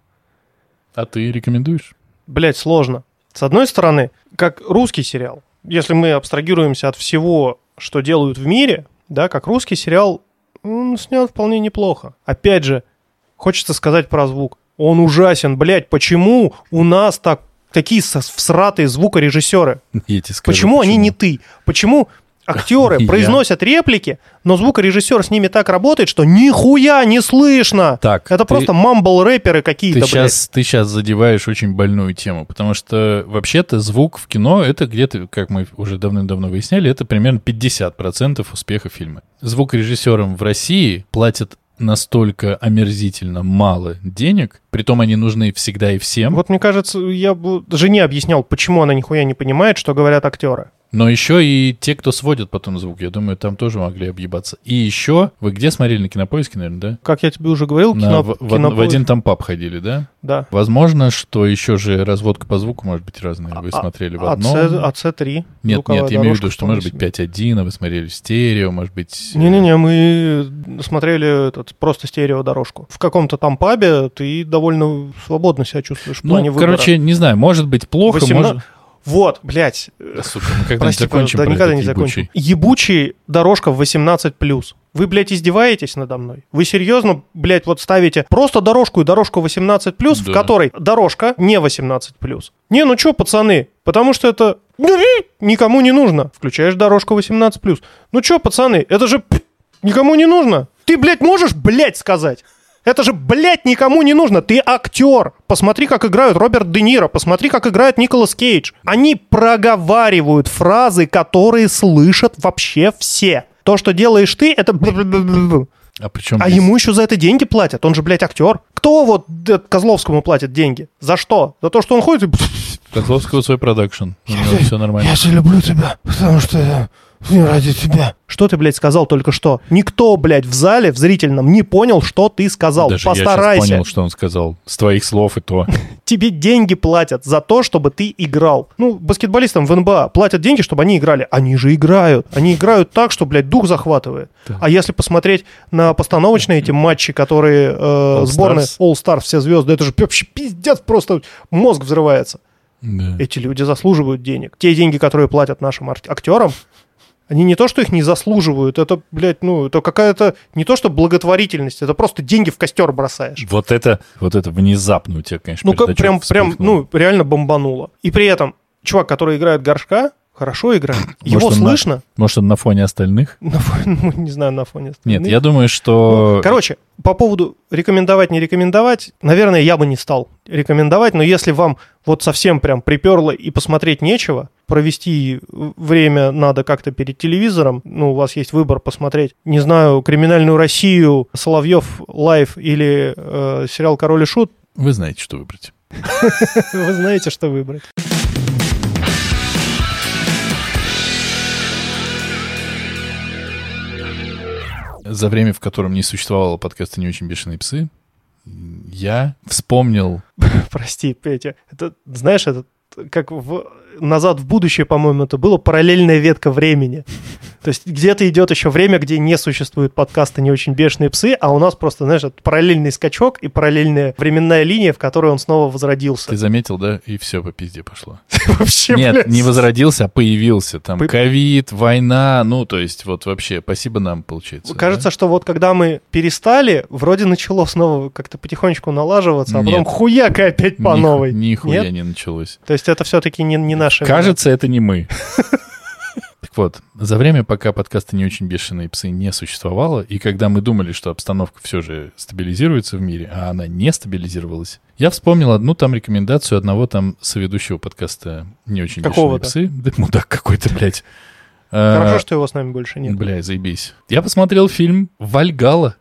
А ты рекомендуешь? Блять, сложно. С одной стороны, как русский сериал, если мы абстрагируемся от всего, что делают в мире, да, как русский сериал, он снят вполне неплохо. Опять же, хочется сказать про звук. Он ужасен, блять, почему у нас такие всратые звукорежиссеры? Я тебе скажу, почему они не ты? Почему... Актеры произносят реплики, но звукорежиссер с ними так работает, что нихуя не слышно. Так, это просто мамбл-рэперы какие-то, блядь. Ты сейчас задеваешь очень больную тему, потому что вообще-то звук в кино, это где-то, как мы уже давным-давно выясняли, это примерно 50% успеха фильма. Звукорежиссерам в России платят настолько омерзительно мало денег, притом они нужны всегда и всем. Вот мне кажется, я бы жене объяснял, почему она нихуя не понимает, что говорят актеры. Но еще и те, кто сводят потом звук, я думаю, там тоже могли объебаться. И еще, вы где смотрели? На Кинопоиске, наверное, да? Как я тебе уже говорил, Кинопоиск. В один там паб ходили, да? Да. Возможно, что еще же разводка по звуку может быть разная. Вы смотрели в одном. АЦ3. Нет, я имею в виду, что может быть 5.1, а вы смотрели стерео, может быть... Не-не-не, мы смотрели просто стереодорожку. В каком-то там пабе ты довольно свободно себя чувствуешь в плане выбора. Короче, не знаю, может быть плохо, может... Вот, блядь. Да, сука, мы когда-нибудь закончим. Да, никогда не закончим. Ебучий дорожка в 18+. Вы, блядь, издеваетесь надо мной? Вы серьезно, блядь, вот ставите просто дорожку и дорожку 18+, да. В которой дорожка не 18+. Не, ну чё, пацаны, потому что это никому не нужно. Включаешь дорожку 18+. Ну чё, пацаны, это же никому не нужно. Ты, блядь, можешь, блядь, сказать? Это же, блядь, никому не нужно. Ты актер. Посмотри, как играют Роберт Де Ниро. Посмотри, как играет Николас Кейдж. Они проговаривают фразы, которые слышат вообще все. То, что делаешь ты, это... А ему еще за это деньги платят. Он же, блядь, актер. Кто вот Козловскому платит деньги? За что? За то, что он ходит и... Козловского свой продакшн. У него все нормально. Я же люблю тебя, потому что... ради тебя. Что ты, блядь, сказал только что? Никто, блядь, в зале, в зрительном, не понял, что ты сказал. Даже постарайся. Я сейчас понял, что он сказал. С твоих слов и то. Тебе деньги платят за то, чтобы ты играл. Ну, баскетболистам в НБА платят деньги, чтобы они играли. Они же играют. Они играют так, что, блядь, дух захватывает. Да. А если посмотреть на постановочные эти матчи, которые сборные All-Star, все звезды, это же вообще пиздец, просто мозг взрывается. Да. Эти люди заслуживают денег. Те деньги, которые платят нашим актерам, они не то, что их не заслуживают, это, блядь, ну, это какая-то не то, что благотворительность, это просто деньги в костер бросаешь. Вот это внезапно у тебя, конечно, ну, как прям, ну, реально бомбануло. И при этом чувак, который играет Горшка, хорошо играет. Его слышно. Может, он на фоне остальных? Ну, не знаю, на фоне остальных. Нет, я думаю, что... Ну, короче, по поводу рекомендовать, не рекомендовать, наверное, я бы не стал рекомендовать, но если вам вот совсем прям приперло и посмотреть нечего, провести время надо как-то перед телевизором, ну, у вас есть выбор посмотреть, не знаю, «Криминальную Россию», «Соловьев лайв» или сериал «Король и Шут». Вы знаете, что выбрать. Вы знаете, что выбрать. За время, в котором не существовало подкаста «Не очень бешеные псы», я вспомнил... Прости, Петя. Это, знаешь, это как «Назад в будущее», по-моему, это было параллельная ветка времени. То есть где-то идет еще время, где не существует подкаста «Не очень бешеные псы», а у нас просто, знаешь, параллельный скачок и параллельная временная линия, в которой он снова возродился. Ты заметил, да? И все по пизде пошло. Вообще, нет, блядь, не возродился, а появился. Там ковид, война, ну, то есть вот вообще спасибо нам, получается. Кажется, да? Что вот когда мы перестали, вроде начало снова как-то потихонечку налаживаться, а потом хуяк и опять по новой. Нихуя не началось. То есть это все-таки не наше. Кажется, время. Это не мы. Так вот, за время, пока подкасты «Не очень бешеные псы» не существовало, и когда мы думали, что обстановка все же стабилизируется в мире, а она не стабилизировалась, я вспомнил одну там рекомендацию одного там соведущего подкаста «Не очень какого-то. Бешеные псы». Да, мудак какой-то, блядь. Хорошо, что его с нами больше нет. Блядь, заебись. Я посмотрел фильм «Вальгалла.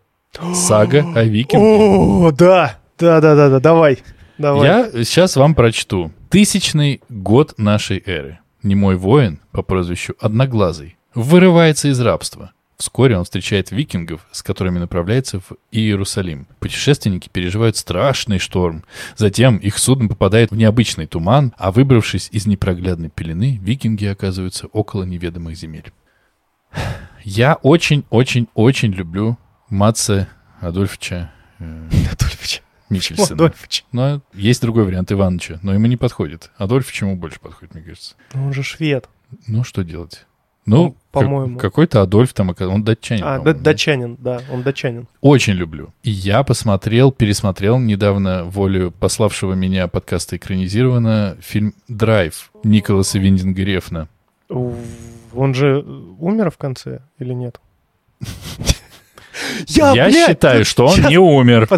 Сага о викинге». О, да! Да-да-да, давай. Я сейчас вам прочту. 1000 год нашей эры. Немой воин по прозвищу Одноглазый вырывается из рабства. Вскоре он встречает викингов, с которыми направляется в Иерусалим. Путешественники переживают страшный шторм. Затем их судно попадает в необычный туман, а выбравшись из непроглядной пелены, викинги оказываются около неведомых земель. Я очень-очень-очень люблю Мадса Адольфовича. Миккельсена. Но есть другой вариант, Ивановича, но ему не подходит. Адольфович ему больше подходит, мне кажется. Но он же швед. Ну, что делать? Ну, по-моему. Какой-то Адольф там, он датчанин. Датчанин, да, он датчанин. Очень люблю. И я пересмотрел недавно волю пославшего меня подкаста экранизировано фильм «Драйв» Николаса Виндинга Рефна. Он же умер в конце или нет? Я считаю, что он не умер.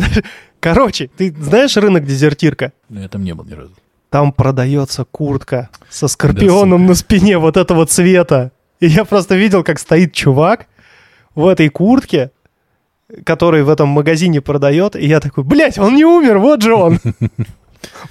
Короче, ты знаешь рынок «Дезертирка»? Ну, я там не был ни разу. Там продается куртка со скорпионом на спине вот этого цвета. И я просто видел, как стоит чувак в этой куртке, который в этом магазине продает. И я такой, блядь, он не умер, вот же он.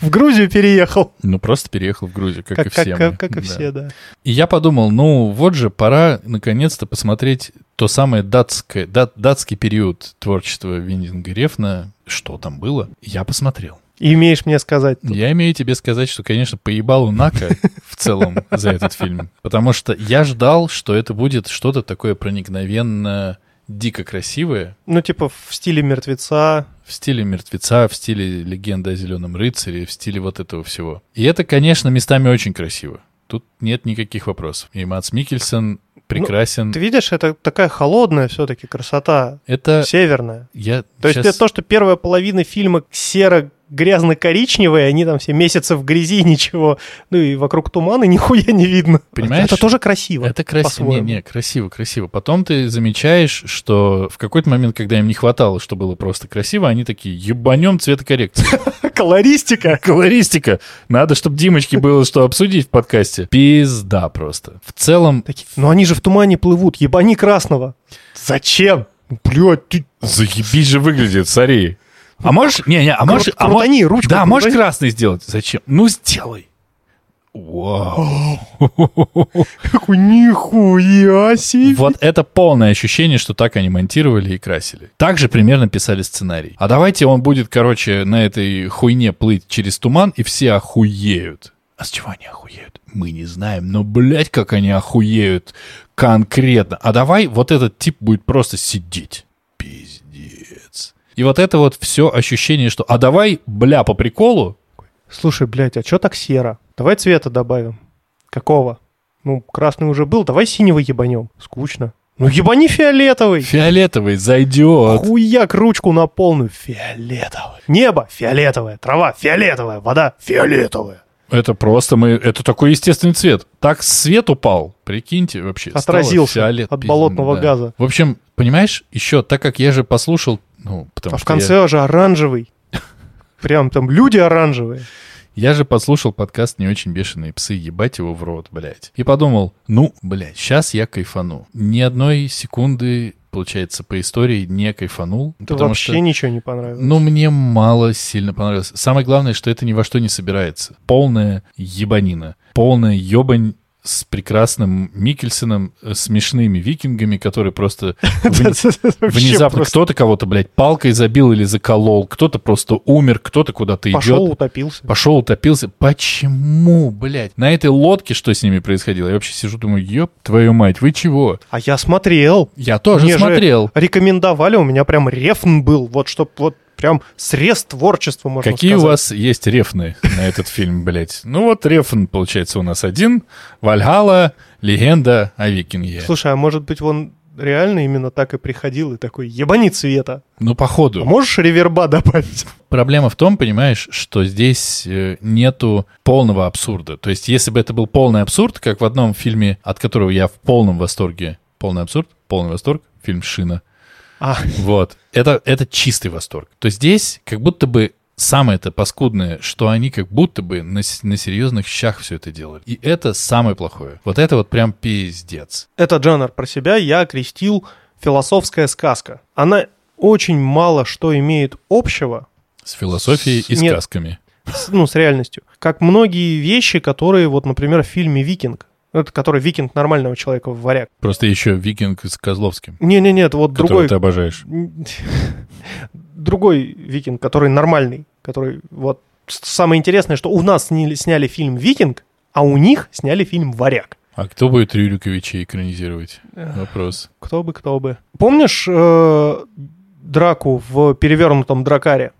В Грузию переехал. Ну, просто переехал в Грузию, как и все. Как и все, да. И я подумал, ну, вот же, пора наконец-то посмотреть то самое датский период творчества Виндинга Рефна. Что там было? Я посмотрел. И имеешь мне сказать? Я имею тебе сказать, что, конечно, поебалу нака в целом за этот фильм. Потому что я ждал, что это будет что-то такое проникновенно дико красивые. Ну, типа в стиле «Мертвеца». В стиле «Мертвеца», в стиле «Легенда о зелёном рыцаре», в стиле вот этого всего. И это, конечно, местами очень красиво. Тут нет никаких вопросов. И Мадс Миккельсен прекрасен. Ну, ты видишь, это такая холодная все-таки красота. Это... северная. То есть это то, что первая половина фильма серо-грязно-коричневая, они там все месяцы в грязи, ничего. Ну и вокруг тумана нихуя не видно. Понимаешь? Это тоже красиво. Это красиво. Не, красиво. Потом ты замечаешь, что в какой-то момент, когда им не хватало, что было просто красиво, они такие, ебанем цветокоррекцию. Колористика. Надо, чтобы Димочке было что обсудить в подкасте. Пизда просто. В целом... Но они же в тумане плывут. Ебани красного. Зачем? Блядь, ты... Заебись же выглядит, сори. А можешь... Не-не, а можешь... Крутани, ручку. Да, можешь красный сделать. Зачем? Ну, сделай. Вау. Нихуя себе. Вот это полное ощущение, что так они монтировали и красили. Так же примерно писали сценарий. А давайте он будет, короче, на этой хуйне плыть через туман, и все охуеют. А с чего они охуеют? Мы не знаем, но, блядь, как они охуеют конкретно. А давай вот этот тип будет просто сидеть. Пиздец. И вот это вот все ощущение, что «а давай, бля, по приколу». Слушай, блядь, а чё так серо? Давай цвета добавим. Какого? Ну, красный уже был, давай синего ебанем. Скучно. Ну, ебани фиолетовый. Фиолетовый зайдет. Хуяк, ручку на полную. Фиолетовый. Небо фиолетовое, трава фиолетовая, вода фиолетовая. Это просто мы... Это такой естественный цвет. Так свет упал, прикиньте, вообще. Отразился от болотного газа. В общем, понимаешь, еще так как я же послушал... Ну, потому что в конце уже оранжевый. Прям там люди оранжевые. Я же послушал подкаст «Не очень бешеные псы», ебать его в рот, блядь. И подумал, ну, блядь, сейчас я кайфану. Ни одной секунды, получается, по истории не кайфанул. Да вообще что, ничего не понравилось. Ну, мне мало сильно понравилось. Самое главное, что это ни во что не собирается. Полная ебанина. Полная ебань с прекрасным Миккельсеном, смешными викингами, которые просто внезапно кто-то кого-то, блядь, палкой забил или заколол, кто-то просто умер, кто-то куда-то идет. Пошел, утопился. Почему, блядь? На этой лодке что с ними происходило? Я вообще сижу, думаю, ёб твою мать, вы чего? А я смотрел. Я тоже смотрел. Рекомендовали, у меня прям Рефн был, вот чтоб вот прям срез творчества, можно сказать. Какие у вас есть рефны на этот фильм, блять? Ну вот рефн, получается, у нас один. Вальгалла, легенда о викинге. Слушай, а может быть, он реально именно так и приходил, и такой, ебани цвета. Ну, походу. А можешь реверба добавить? Проблема в том, понимаешь, что здесь нету полного абсурда. То есть, если бы это был полный абсурд, как в одном фильме, от которого я в полном восторге. Полный абсурд, полный восторг, фильм «Шина». Вот. Это чистый восторг. То есть здесь как будто бы самое-то паскудное, что они как будто бы на серьезных щах все это делали. И это самое плохое. Вот это вот прям пиздец. Этот жанр про себя я крестил «философская сказка». Она очень мало что имеет общего. С философией и сказками. Ну, с реальностью. Как многие вещи, которые, вот, например, в фильме «Викинг». Это который викинг нормального человека в «Варяг». Просто еще викинг с Козловским. Не-не-не, вот другой... Которого ты обожаешь. Другой викинг, который нормальный. Который вот... Самое интересное, что у нас сняли фильм «Викинг», а у них сняли фильм «Варяг». А кто будет Рюриковича экранизировать? Вопрос. Кто бы. Помнишь драку в перевернутом дракаре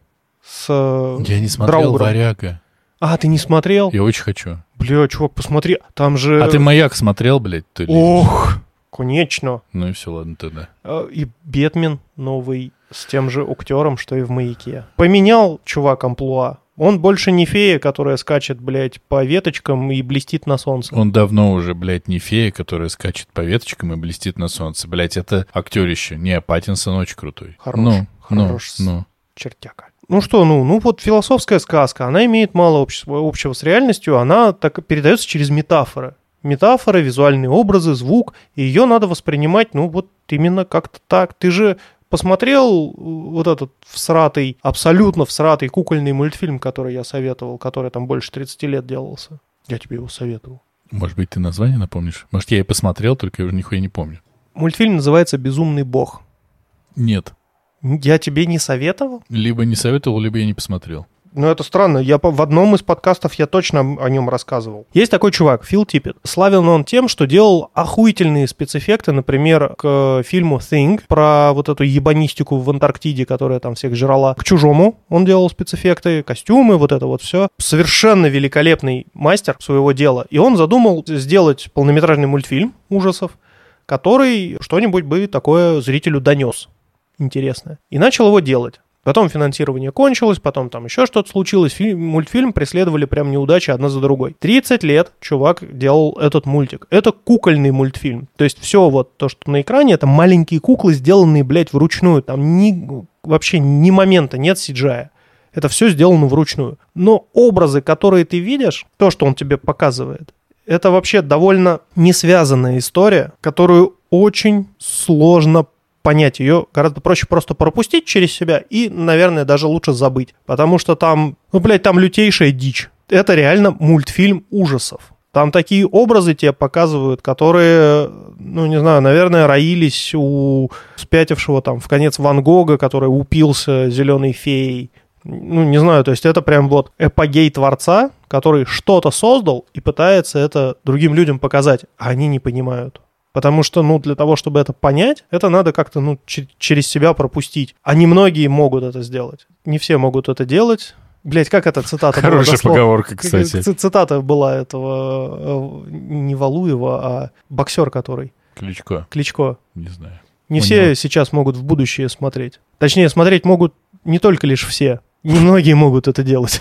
с Я не смотрел «Варяга». А, ты не смотрел? Я очень хочу. Бля, чувак, посмотри, там же... А ты «Маяк» смотрел, блядь? Ох, конечно. Ну и все, ладно тогда. И «Бэтмен» новый с тем же актером, что и в «Маяке». Поменял чувак амплуа. Он больше не фея, которая скачет, блядь, по веточкам и блестит на солнце. Он давно уже, блядь, не фея, которая скачет по веточкам и блестит на солнце. Блядь, это актерище. Не, Паттинсон очень крутой. Хорош. Чертяка. Ну что, ну вот философская сказка, она имеет мало общего с реальностью, она так передается через метафоры. Метафоры, визуальные образы, звук, и ее надо воспринимать, ну вот именно как-то так. Ты же посмотрел вот этот всратый, абсолютно всратый кукольный мультфильм, который я советовал, который там больше 30 лет делался. Я тебе его советовал. Может быть, ты название напомнишь? Может, я и посмотрел, только я уже нихуя не помню. Мультфильм называется «Безумный бог». Нет. Я тебе не советовал? Либо не советовал, либо я не посмотрел. Ну, это странно. Я в одном из подкастов я точно о нем рассказывал. Есть такой чувак, Фил Типпет. Славен он тем, что делал охуительные спецэффекты, например, к фильму Thing, про вот эту ебанистику в Антарктиде, которая там всех жрала. К Чужому он делал спецэффекты, костюмы, вот это вот все. Совершенно великолепный мастер своего дела. И он задумал сделать полнометражный мультфильм ужасов, который что-нибудь бы такое зрителю донес интересное. И начал его делать. Потом финансирование кончилось, потом там еще что-то случилось. Мультфильм преследовали прям неудачи одна за другой. 30 лет чувак делал этот мультик. Это кукольный мультфильм. То есть все вот то, что на экране, это маленькие куклы, сделанные, блядь, вручную. Там вообще ни момента нет CGI. Это все сделано вручную. Но образы, которые ты видишь, то, что он тебе показывает, это вообще довольно несвязанная история, которую очень сложно понять. Ее гораздо проще просто пропустить через себя и, наверное, даже лучше забыть. Потому что там, там лютейшая дичь. Это реально мультфильм ужасов. Там такие образы тебе показывают, которые, наверное, роились у спятившего там в конец Ван Гога, который упился зеленой феей. То есть это прям вот эпогей творца, который что-то создал и пытается это другим людям показать, а они не понимают. Потому что, для того, чтобы это понять, это надо как-то, через себя пропустить. А немногие могут это сделать. Не все могут это делать. Блять, как эта цитата была? Хорошая поговорка, кстати. Цитата была этого не Валуева, а боксер который. Кличко. Не знаю. Не все сейчас могут в будущее смотреть. Точнее, смотреть могут не только лишь все. Немногие могут это делать.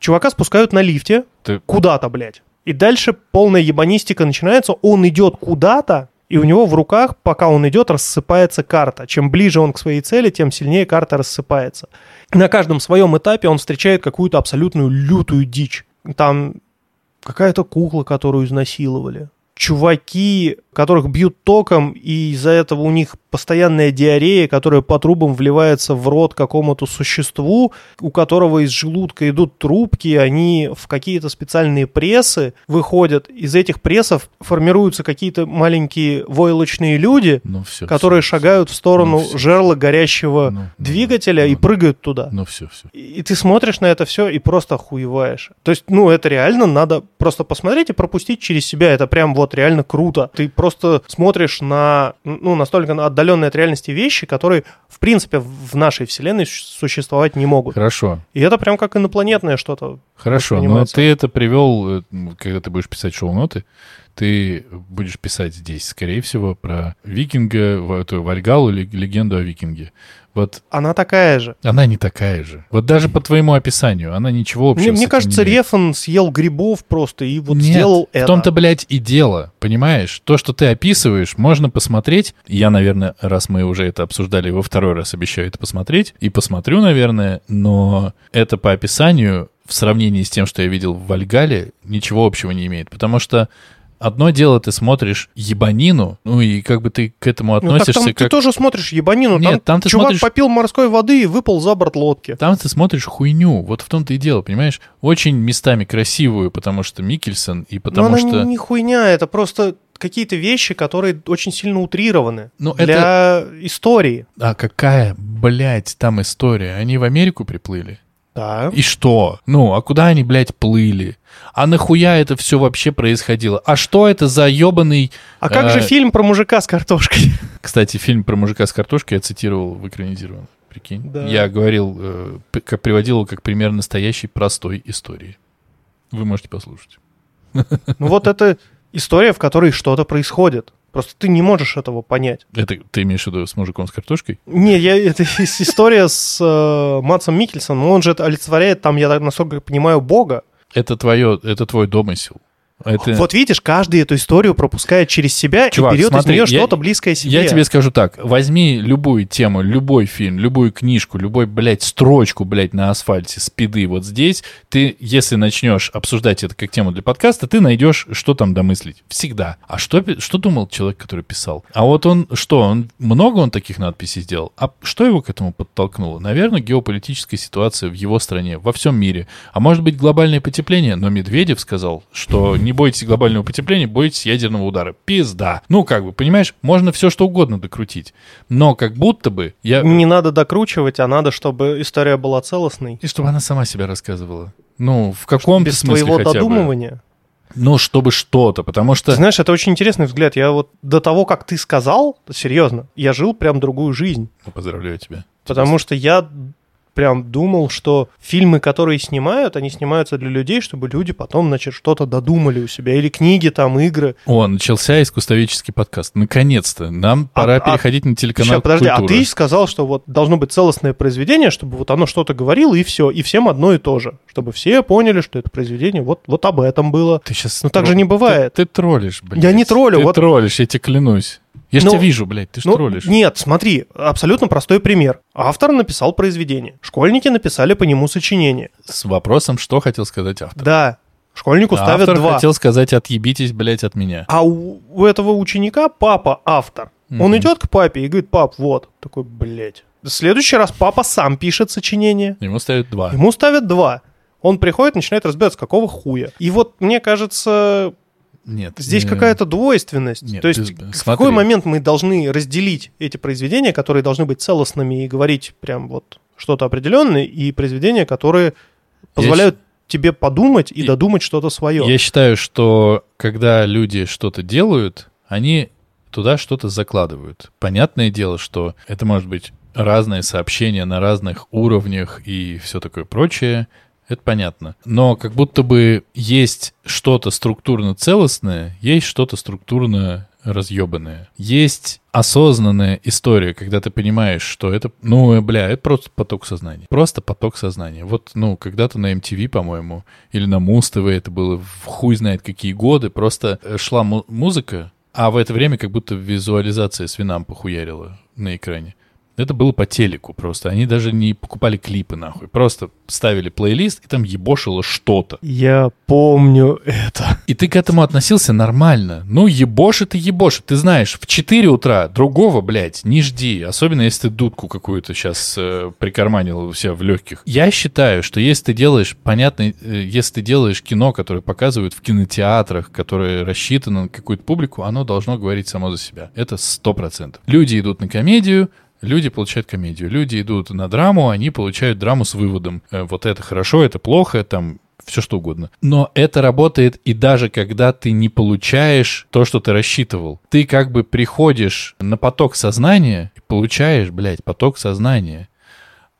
Чувака спускают на лифте куда-то, блядь. И дальше полная ебанистика начинается, он идет куда-то, и у него в руках, пока он идет, рассыпается карта. Чем ближе он к своей цели, тем сильнее карта рассыпается. И на каждом своем этапе он встречает какую-то абсолютную лютую дичь. Там какая-то кукла, которую изнасиловали. Чуваки, которых бьют током, и из-за этого у них постоянная диарея, которая по трубам вливается в рот какому-то существу, у которого из желудка идут трубки, они в какие-то специальные прессы выходят. Из этих прессов формируются какие-то маленькие войлочные люди, которые шагают в сторону жерла горящего двигателя и прыгают туда. И ты смотришь на это все и просто охуеваешь. То есть, это реально надо просто посмотреть и пропустить через себя. Это прям реально круто. Ты просто смотришь на настолько отдаленные от реальности вещи, которые, в принципе, в нашей вселенной существовать не могут. Хорошо. И это прям как инопланетное что-то. Хорошо, но ты это привел, когда ты будешь писать шоу-ноты, ты будешь писать здесь, скорее всего, про викинга, эту Вальгаллу, легенду о викинге. Она такая же. Она не такая же. Даже по твоему описанию она ничего общего с этим не имеет. Мне кажется, Рефн съел грибов просто и сделал это. В том-то, блядь, и дело, понимаешь? То, что ты описываешь, можно посмотреть. Я, наверное, раз мы уже это обсуждали, во второй раз обещаю это посмотреть. И посмотрю, наверное, но это по описанию, в сравнении с тем, что я видел в Вальгалле, ничего общего не имеет. Потому что одно дело, ты смотришь ебанину, и как бы ты к этому относишься. Там ты тоже смотришь ебанину. Нет, там ты чувак смотришь... попил морской воды и выпал за борт лодки. Там ты смотришь хуйню. Вот в том-то и дело, понимаешь? Очень местами красивую, потому что Миккельсен и потому она что... не хуйня, это просто какие-то вещи, которые очень сильно утрированы для истории. А какая, блядь, там история? Они в Америку приплыли? Да. И что? А куда они, блядь, плыли? А нахуя это все вообще происходило? А что это за ебаный... А как же фильм про мужика с картошкой? Кстати, фильм про мужика с картошкой я цитировал в экранизированном. Прикинь. Да. Я говорил, приводил его как пример настоящей простой истории. Вы можете послушать. Это история, в которой что-то происходит. Просто ты не можешь этого понять. Это ты имеешь в виду с мужиком с картошкой? Не, это история с Мадсом Миккельсеном. Он же это олицетворяет, там, я насколько понимаю, Бога. Это твой домысел. Это... Вот видишь, каждый эту историю пропускает через себя. Чувак, и берет из нее что-то близкое себе. Я тебе скажу так. Возьми любую тему, любой фильм, любую книжку, любой, блядь, строчку, блядь, на асфальте, спиды вот здесь. Ты, если начнешь обсуждать это как тему для подкаста, ты найдешь, что там домыслить. Всегда. А что думал человек, который писал? А вот он что? Много таких надписей сделал? А что его к этому подтолкнуло? Наверное, геополитическая ситуация в его стране, во всем мире. А может быть, глобальное потепление? Но Медведев сказал, что... не бойтесь глобального потепления, бойтесь ядерного удара. Пизда. Ну, как бы, понимаешь, можно все что угодно докрутить. Но как будто бы... Не надо докручивать, а надо, чтобы история была целостной. И чтобы она сама себя рассказывала. Ну, в каком-то смысле хотя бы. Без твоего додумывания. Ну, чтобы что-то, потому что... Ты знаешь, это очень интересный взгляд. Я вот до того, как ты сказал, серьезно, я жил прям другую жизнь. Ну, поздравляю тебя. Потому что я... прям думал, что фильмы, которые снимают, они снимаются для людей, чтобы люди потом, значит, что-то додумали у себя. Или книги, там, игры. О, начался искусствоведческий подкаст. Наконец-то. Нам пора переходить на телеканал сейчас, подожди, «Культура». А ты сказал, что вот должно быть целостное произведение, чтобы вот оно что-то говорило, и все. И всем одно и то же. Чтобы все поняли, что это произведение вот об этом было. Ты сейчас... Ну, так же не бывает. Ты троллишь, блядь. Я не троллю. Ты троллишь, я тебе клянусь. Я же тебя вижу, блядь, ты же троллишь. Нет, смотри, абсолютно простой пример. Автор написал произведение. Школьники написали по нему сочинение. С вопросом, что хотел сказать автор. Да, школьнику ставят 2. Автор хотел сказать, отъебитесь, блядь, от меня. А у этого ученика папа автор. Он идет к папе и говорит, пап, вот. Такой, блядь. В следующий раз папа сам пишет сочинение. Ему ставят 2. Он приходит, начинает разбираться, какого хуя. И вот, мне кажется... Нет. Здесь какая-то двойственность. Нет, то есть в какой момент мы должны разделить эти произведения, которые должны быть целостными и говорить прям вот что-то определенное, и произведения, которые позволяют тебе подумать и додумать что-то свое. Я считаю, что когда люди что-то делают, они туда что-то закладывают. Понятное дело, что это может быть разные сообщения на разных уровнях и все такое прочее. Это понятно. Но как будто бы есть что-то структурно целостное, есть что-то структурно разъебанное. Есть осознанная история, когда ты понимаешь, что это... Ну, бля, это просто поток сознания. Просто поток сознания. Вот, ну, когда-то на MTV, по-моему, или на Муз-ТВ это было в хуй знает какие годы, просто шла музыка, а в это время как будто визуализация свинам похуярила на экране. Это было по телеку просто. Они даже не покупали клипы, нахуй. Просто ставили плейлист, и там ебошило что-то. Я помню это. И ты к этому относился нормально. Ну, ебошит и ебошит. Ты знаешь, в 4 утра другого, блядь, не жди. Особенно, если ты дудку какую-то сейчас прикарманил у себя в легких. Я считаю, что если ты делаешь, понятно, если ты делаешь кино, которое показывают в кинотеатрах, которое рассчитано на какую-то публику, оно должно говорить само за себя. Это 100%. Люди идут на комедию, люди получают комедию. Люди идут на драму, они получают драму с выводом. Вот это хорошо, это плохо, там все что угодно. Но это работает и даже когда ты не получаешь то, что ты рассчитывал. Ты как бы приходишь на поток сознания и получаешь, блядь, поток сознания.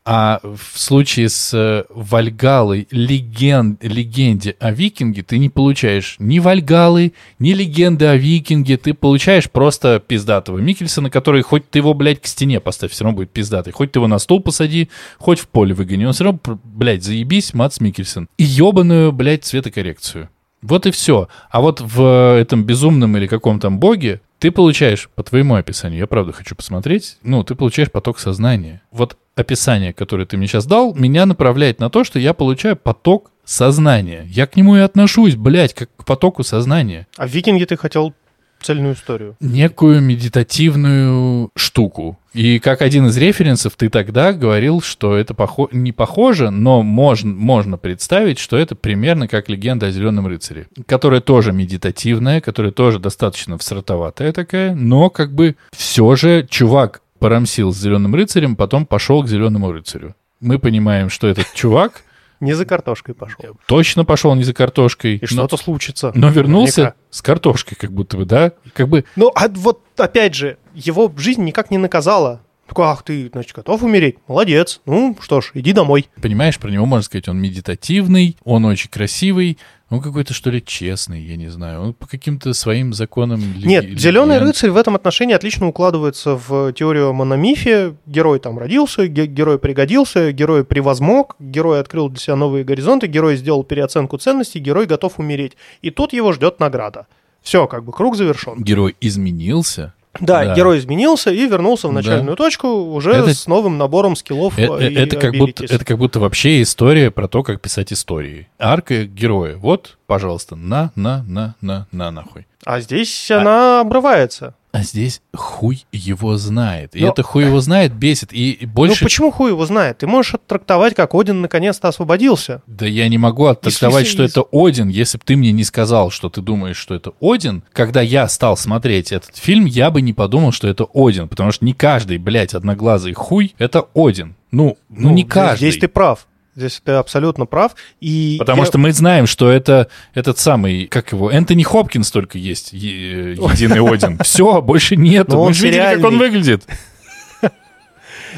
А в случае с Вальгаллой, легенде о Викинге, ты не получаешь ни Вальгаллы, ни легенды о Викинге. Ты получаешь просто пиздатого Миккельсена, который хоть ты его, блядь, к стене поставь, все равно будет пиздатый. Хоть ты его на стул посади, хоть в поле выгони. Он все равно, блядь, заебись, Мадс Миккельсен. И ебаную, блядь, цветокоррекцию. Вот и все. А вот в этом безумном или каком там боге ты получаешь, по твоему описанию, я правда хочу посмотреть, ну, ты получаешь поток сознания. Вот описание, которое ты мне сейчас дал, меня направляет на то, что я получаю поток сознания. Я к нему и отношусь, блядь, как к потоку сознания. А в «Викинге» ты хотел цельную историю? Некую медитативную штуку. И как один из референсов ты тогда говорил, что это не похоже, но можно представить, что это примерно как «Легенда о зелёном рыцаре», которая тоже медитативная, которая тоже достаточно всратоватая такая, но как бы все же чувак порамсил с «Зелёным рыцарем», потом пошел к «Зелёному рыцарю». Мы понимаем, что этот чувак... Не за картошкой пошел. Точно пошел не за картошкой. И что-то случится. Но вернулся с картошкой как будто бы, да? Как бы... Ну, а вот опять же, его жизнь никак не наказала. Такой, ах ты, значит, готов умереть? Молодец. Ну, что ж, иди домой. Понимаешь, про него можно сказать, он медитативный, он очень красивый, он какой-то, что ли, честный, я не знаю. Он по каким-то своим законам... Нет, «Зелёный рыцарь» в этом отношении отлично укладывается в теорию о мономифе. Герой там родился, герой пригодился, герой превозмог, герой открыл для себя новые горизонты, герой сделал переоценку ценностей, герой готов умереть. И тут его ждет награда. Все, как бы круг завершен. Герой изменился... Да, герой изменился и вернулся в начальную точку уже с новым набором скиллов и абилитис. Это как будто вообще история про то, как писать истории. Арка героя. Вот, пожалуйста, нахуй. А здесь она обрывается. А здесь хуй его знает. И это хуй его знает бесит. И больше... Ну почему хуй его знает? Ты можешь оттрактовать, как Один наконец-то освободился. Да я не могу оттрактовать, что это Один, если бы ты мне не сказал, что ты думаешь, что это Один. Когда я стал смотреть этот фильм, я бы не подумал, что это Один. Потому что не каждый, блядь, одноглазый хуй — это Один. Ну не каждый. Здесь ты прав. Здесь ты абсолютно прав. И Потому что мы знаем, что это этот самый, как его, Энтони Хопкинс только есть, единый Один. Все, больше нет. Мы же видели, как он выглядит.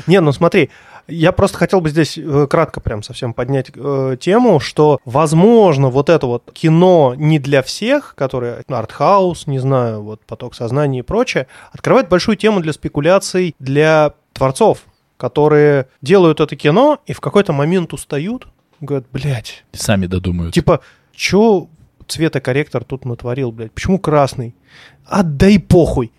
Не, ну смотри, я просто хотел бы здесь кратко прям совсем поднять тему, что, возможно, вот это вот кино не для всех, которое артхаус, не знаю, вот поток сознания и прочее, открывает большую тему для спекуляций, для творцов, которые делают это кино и в какой-то момент устают, говорят, блядь. И сами додумают. Типа, чё цветокорректор тут натворил, блядь? Почему красный? Отдай похуй.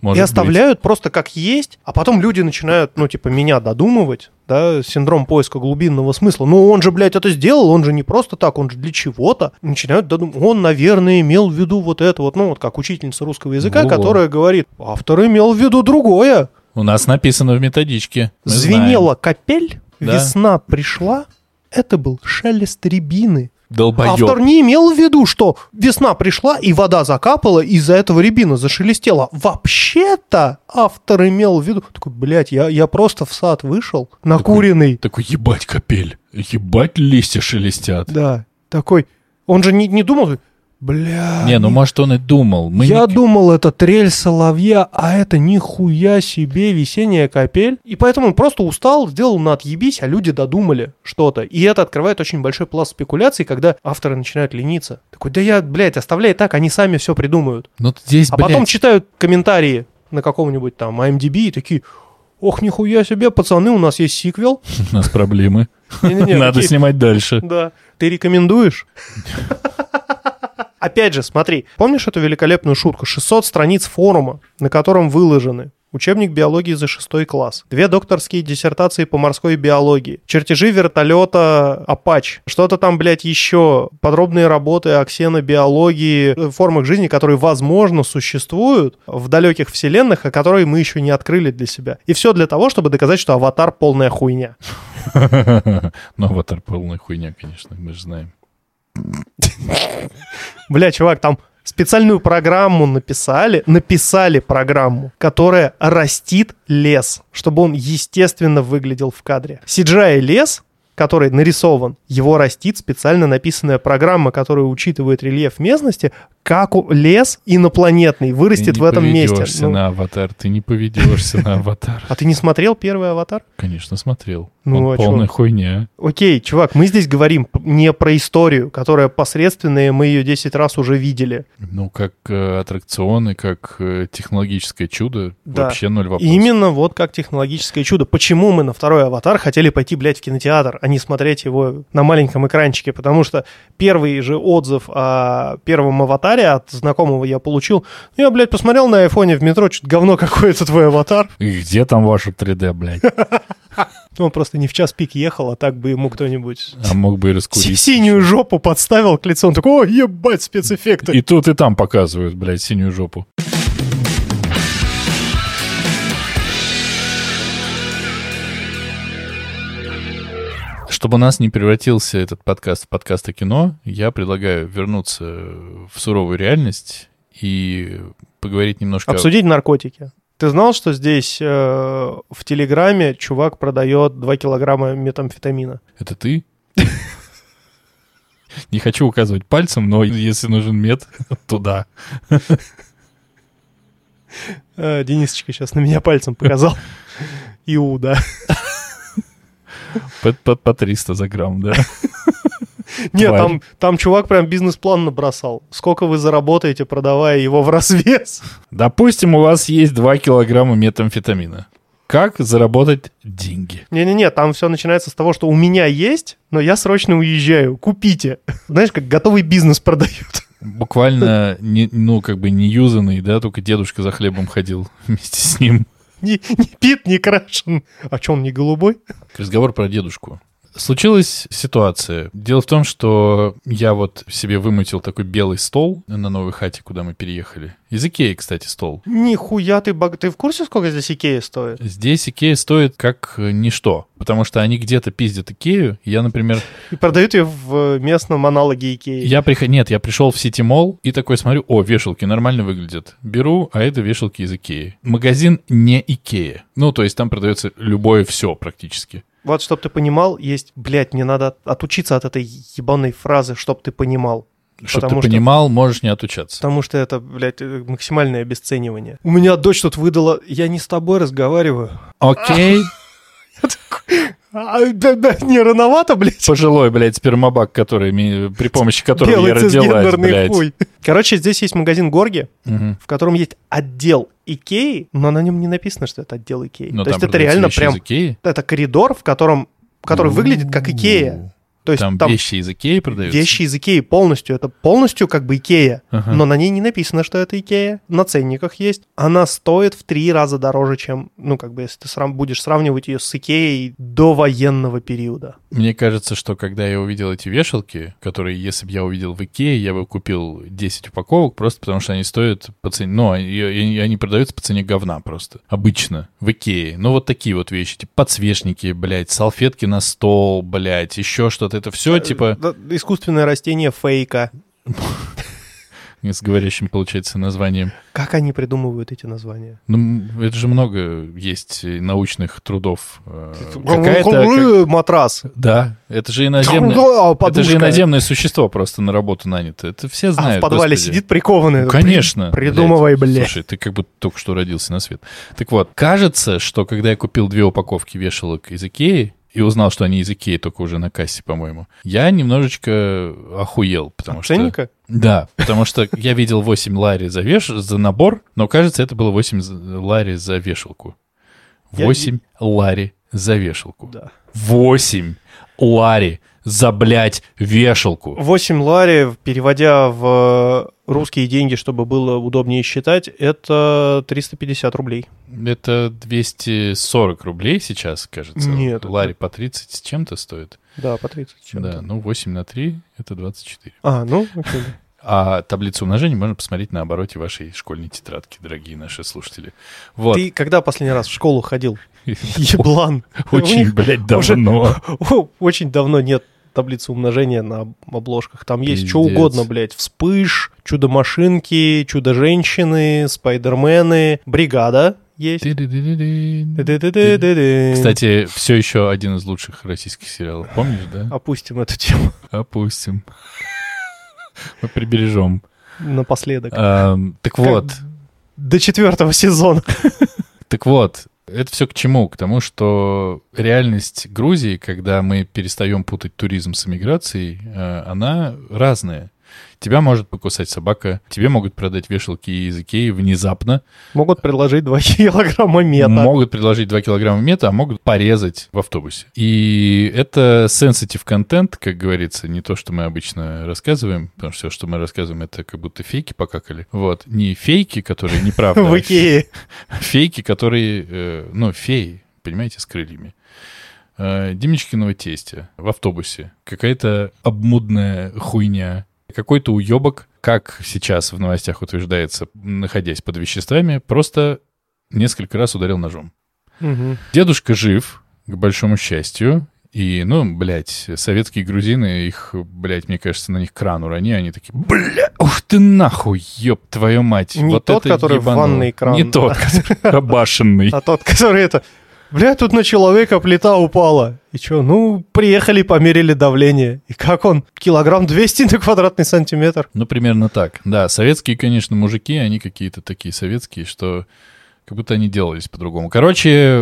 Может и оставляют быть. Просто как есть, а потом люди начинают, ну, типа, меня додумывать, да, синдром поиска глубинного смысла. Ну, он же, блядь, это сделал, он же не просто так, он же для чего-то. Начинают додумывать. Он, наверное, имел в виду вот это вот, ну, вот как учительница русского языка, которая говорит, автор имел в виду другое. У нас написано в методичке. Звенела капель, да. Весна пришла, это был шелест рябины. Долбоёб. Автор не имел в виду, что весна пришла и вода закапала, и из-за этого рябина зашелестела. Вообще-то автор имел в виду... Такой, блядь, я просто в сад вышел, накуренный. Такой, ебать капель, ебать листья шелестят. Да, такой, он же не думал... Бля. Не, ну может он и думал. Я думал, это трель соловья, а это нихуя себе весенняя капель. И поэтому он просто устал, сделал на отъебись, а люди додумали что-то. И это открывает очень большой пласт спекуляций, когда авторы начинают лениться. Такой, да я, блядь, оставляй так, они сами все придумают. Но здесь, потом читают комментарии на каком-нибудь там IMDb и такие... Ох, нихуя себе, пацаны, у нас есть сиквел. У нас проблемы. Надо снимать дальше. Да. Ты рекомендуешь? Опять же, смотри, помнишь эту великолепную шутку? 600 страниц форума, на котором выложены учебник биологии за 6 класс, 2 докторские диссертации по морской биологии, чертежи вертолета «Апач», что-то там, блядь, еще, подробные работы о ксенобиологии, формах жизни, которые, возможно, существуют в далеких вселенных, а которые мы еще не открыли для себя. И все для того, чтобы доказать, что «Аватар» — полная хуйня. Ну, «Аватар» — полная хуйня, конечно, мы же знаем. Бля, чувак, там специальную программу написали программу, которая растит лес, чтобы он естественно выглядел в кадре. CGI лес, который нарисован, его растит специально написанная программа, которая учитывает рельеф местности, как лес инопланетный вырастет в этом месте. Ты не поведешься на «Аватар», ты не поведешься на «Аватар». А ты не смотрел первый «Аватар»? Конечно, смотрел. Он полная хуйня. Окей, чувак, мы здесь говорим не про историю, которая посредственная, мы ее 10 раз уже видели. Ну, как аттракционы, как технологическое чудо, вообще ноль вопросов. Именно вот как технологическое чудо. Почему мы на второй «Аватар» хотели пойти, блядь, в кинотеатр, а не смотреть его на маленьком экранчике? Потому что первый же отзыв о первом «Аватаре» от знакомого я получил. Я, блядь, посмотрел на айфоне в метро, что-то говно какое-то твой «Аватар». И где там ваше 3D, блядь? Он просто не в час пик ехал, а так бы ему кто-нибудь... А мог бы и раскурить. Синюю жопу подставил к лицу. Он такой, о, ебать, спецэффекты. И тут, и там показывают, блядь, синюю жопу. Чтобы у нас не превратился этот подкаст в подкаст о кино, я предлагаю вернуться в суровую реальность и поговорить немножко... Обсудить наркотики. Ты знал, что здесь в Телеграме чувак продает 2 килограмма метамфетамина? Это ты? Не хочу указывать пальцем, но если нужен мет, то да. Денисочка сейчас на меня пальцем показал. Иуда. По 300 за грамм, да? Нет, там чувак прям бизнес-план набросал. Сколько вы заработаете, продавая его в развес? Допустим, у вас есть 2 килограмма метамфетамина. Как заработать деньги? Не-не-не, там все начинается с того, что у меня есть, но я срочно уезжаю. Купите. Знаешь, как готовый бизнес продают. Буквально, не юзанный, да, только дедушка за хлебом ходил вместе с ним. Не пит, не крашен. А что, он не голубой? Разговор про дедушку. Случилась ситуация. Дело в том, что я вот себе вымутил такой белый стол на новой хате, куда мы переехали. Из Икеи, кстати, стол. Нихуя ты, ты в курсе, сколько здесь Икея стоит? Здесь Икея стоит как ничто, потому что они где-то пиздят Икею. Я, например... И продают ее в местном аналоге Икеи. Нет, я пришел в Сити Молл и такой смотрю, о, вешалки нормально выглядят. Беру, а это вешалки из Икеи. Магазин не Икея. Ну, то есть там продается любое все практически. Вот, чтоб ты понимал, есть, блядь, мне надо отучиться от этой ебаной фразы, чтоб ты понимал. Чтоб ты понимал, можешь не отучаться. Потому что это, блядь, максимальное обесценивание. У меня дочь тут выдала, я не с тобой разговариваю. Окей. Не рановато, блядь. Пожилой, блядь, спермобак, при помощи которого я родилась, блядь. Короче, здесь есть магазин Горги, в котором есть отдел Икеи, но на нем не написано, что это отдел Икеи. То есть это реально прям... Это коридор, который выглядит как Икея. То есть там вещи из Икеи продаются? Вещи из Икеи полностью. Это полностью как бы Икея, но на ней не написано, что это Икея. На ценниках есть. Она стоит в 3 раза дороже, чем... Ну, как бы, если ты будешь сравнивать ее с Икеей до военного периода. Мне кажется, что когда я увидел эти вешалки, которые, если бы я увидел в Икее, я бы купил 10 упаковок, просто потому что они стоят по цене... Ну, они продаются по цене говна просто. Обычно. В Икее. Ну, вот такие вот вещи. Типа подсвечники, блядь, салфетки на стол, блядь, еще что-то. Это все типа... Искусственное растение фейка. С говорящим, получается, названием. Как они придумывают эти названия? Ну, это же много есть научных трудов. Матрас. Да, это же иноземное существо просто на работу нанято. Это все знают. А в подвале сидит прикованный. Конечно. Придумывай, блядь. Слушай, ты как будто только что родился на свет. Так вот, кажется, что когда я купил 2 упаковки вешалок из Икеи, и узнал, что они из Икеи, только уже на кассе, по-моему, я немножечко охуел, потому что... Ценника? Да, потому что я видел 8 лари за набор, но, кажется, это было 8 лари за вешалку. 8 лари за вешалку. Да. 8 лари за, блядь, вешалку. 8 лари, переводя в русские деньги, чтобы было удобнее считать, это 350 рублей. Это 240 рублей сейчас, кажется. Нет. Лари по 30 с чем-то стоит. Да, по 30 с чем-то. Да, ну 8 на 3 — это 24. А, ну окей. А таблицу умножения можно посмотреть на обороте вашей школьной тетрадки, дорогие наши слушатели. Вот. Ты когда последний раз в школу ходил? Еблан. Очень, блядь, давно. Очень давно нет таблицы умножения на обложках. Там есть что угодно, блядь. Вспыш, Чудо-машинки, Чудо-женщины, Спайдермены, Бригада. Есть. Кстати, все еще один из лучших российских сериалов. Помнишь, да? Опустим эту тему. Опустим. Мы прибережем. Напоследок. Так вот. До 4 сезона. Так вот. Это все к чему? К тому, что реальность Грузии, когда мы перестаем путать туризм с эмиграцией, она разная. Тебя может покусать собака, тебе могут продать вешалки из Икеи внезапно. Могут предложить 2 килограмма мета. Могут предложить 2 килограмма мета, а могут порезать в автобусе. И это sensitive контент, как говорится, не то, что мы обычно рассказываем, потому что все, что мы рассказываем, это как будто фейки покакали. Вот. Не фейки, которые неправда. В Икее. Фейки, которые, ну, феи, понимаете, с крыльями. Димочкиного тестя в автобусе. Какая-то обмудная хуйня. Какой-то уебок, как сейчас в новостях утверждается, находясь под веществами, просто несколько раз ударил ножом. Угу. Дедушка жив, к большому счастью. И, ну, блядь, советские грузины, их, блядь, мне кажется, на них кран урони, они такие, бля, ух ты нахуй, ёб твою мать. Не вот тот, который в ванной кран. Не тот, который рабашенный. А тот, который это... Бля, тут на человека плита упала. И чё, ну, приехали, померили давление. И как он? 200 килограмм на квадратный сантиметр? Ну, примерно так. Да, советские, конечно, мужики, они какие-то такие советские, что как будто они делались по-другому. Короче,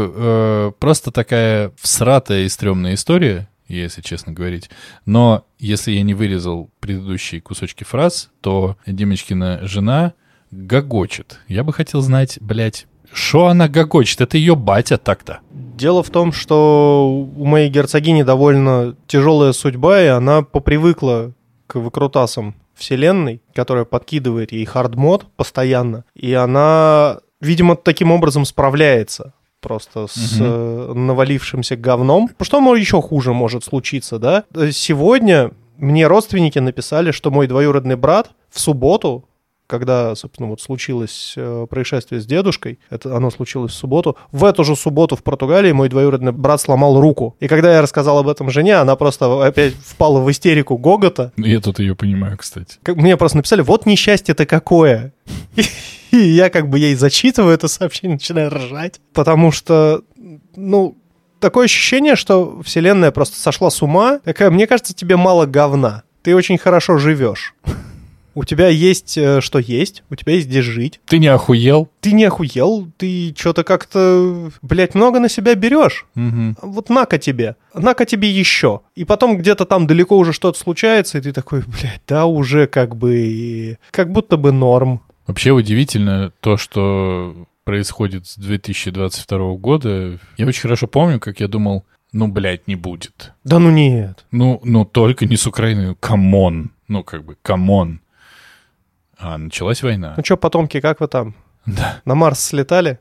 просто такая всратая и стрёмная история, если честно говорить. Но если я не вырезал предыдущие кусочки фраз, то Димочкина жена гогочет. Я бы хотел знать, блядь, шо она гогочет? Это ее батя так-то. Дело в том, что у моей герцогини довольно тяжелая судьба, и она попривыкла к выкрутасам вселенной, которая подкидывает ей хардмод постоянно, и она, видимо, таким образом справляется. просто с навалившимся говном. Что еще хуже может случиться, да? Сегодня мне родственники написали, что мой двоюродный брат в субботу, когда, собственно, вот случилось происшествие с дедушкой, это оно случилось в субботу, в эту же субботу в Португалии мой двоюродный брат сломал руку. И когда я рассказал об этом жене, она просто опять впала в истерику гогота. Я тут ее понимаю, кстати. Мне просто написали, вот несчастье-то какое. И я как бы ей зачитываю это сообщение, начинаю ржать. Потому что, ну... Такое ощущение, что вселенная просто сошла с ума. Такая, мне кажется, тебе мало говна. Ты очень хорошо живешь. У тебя есть что есть, у тебя есть где жить. Ты не охуел? Ты не охуел, ты что-то как-то, блядь, много на себя берешь. Угу. Вот на-ка тебе еще. И потом где-то там далеко уже что-то случается, и ты такой, блядь, да уже как бы, как будто бы норм. Вообще удивительно то, что... происходит с 2022 года. Я очень хорошо помню, как я думал, ну, блядь, не будет. Да ну нет. Ну только не с Украиной. Камон. Ну, как бы, камон. А началась война. Ну что, потомки, как вы там? Да. На Марс слетали?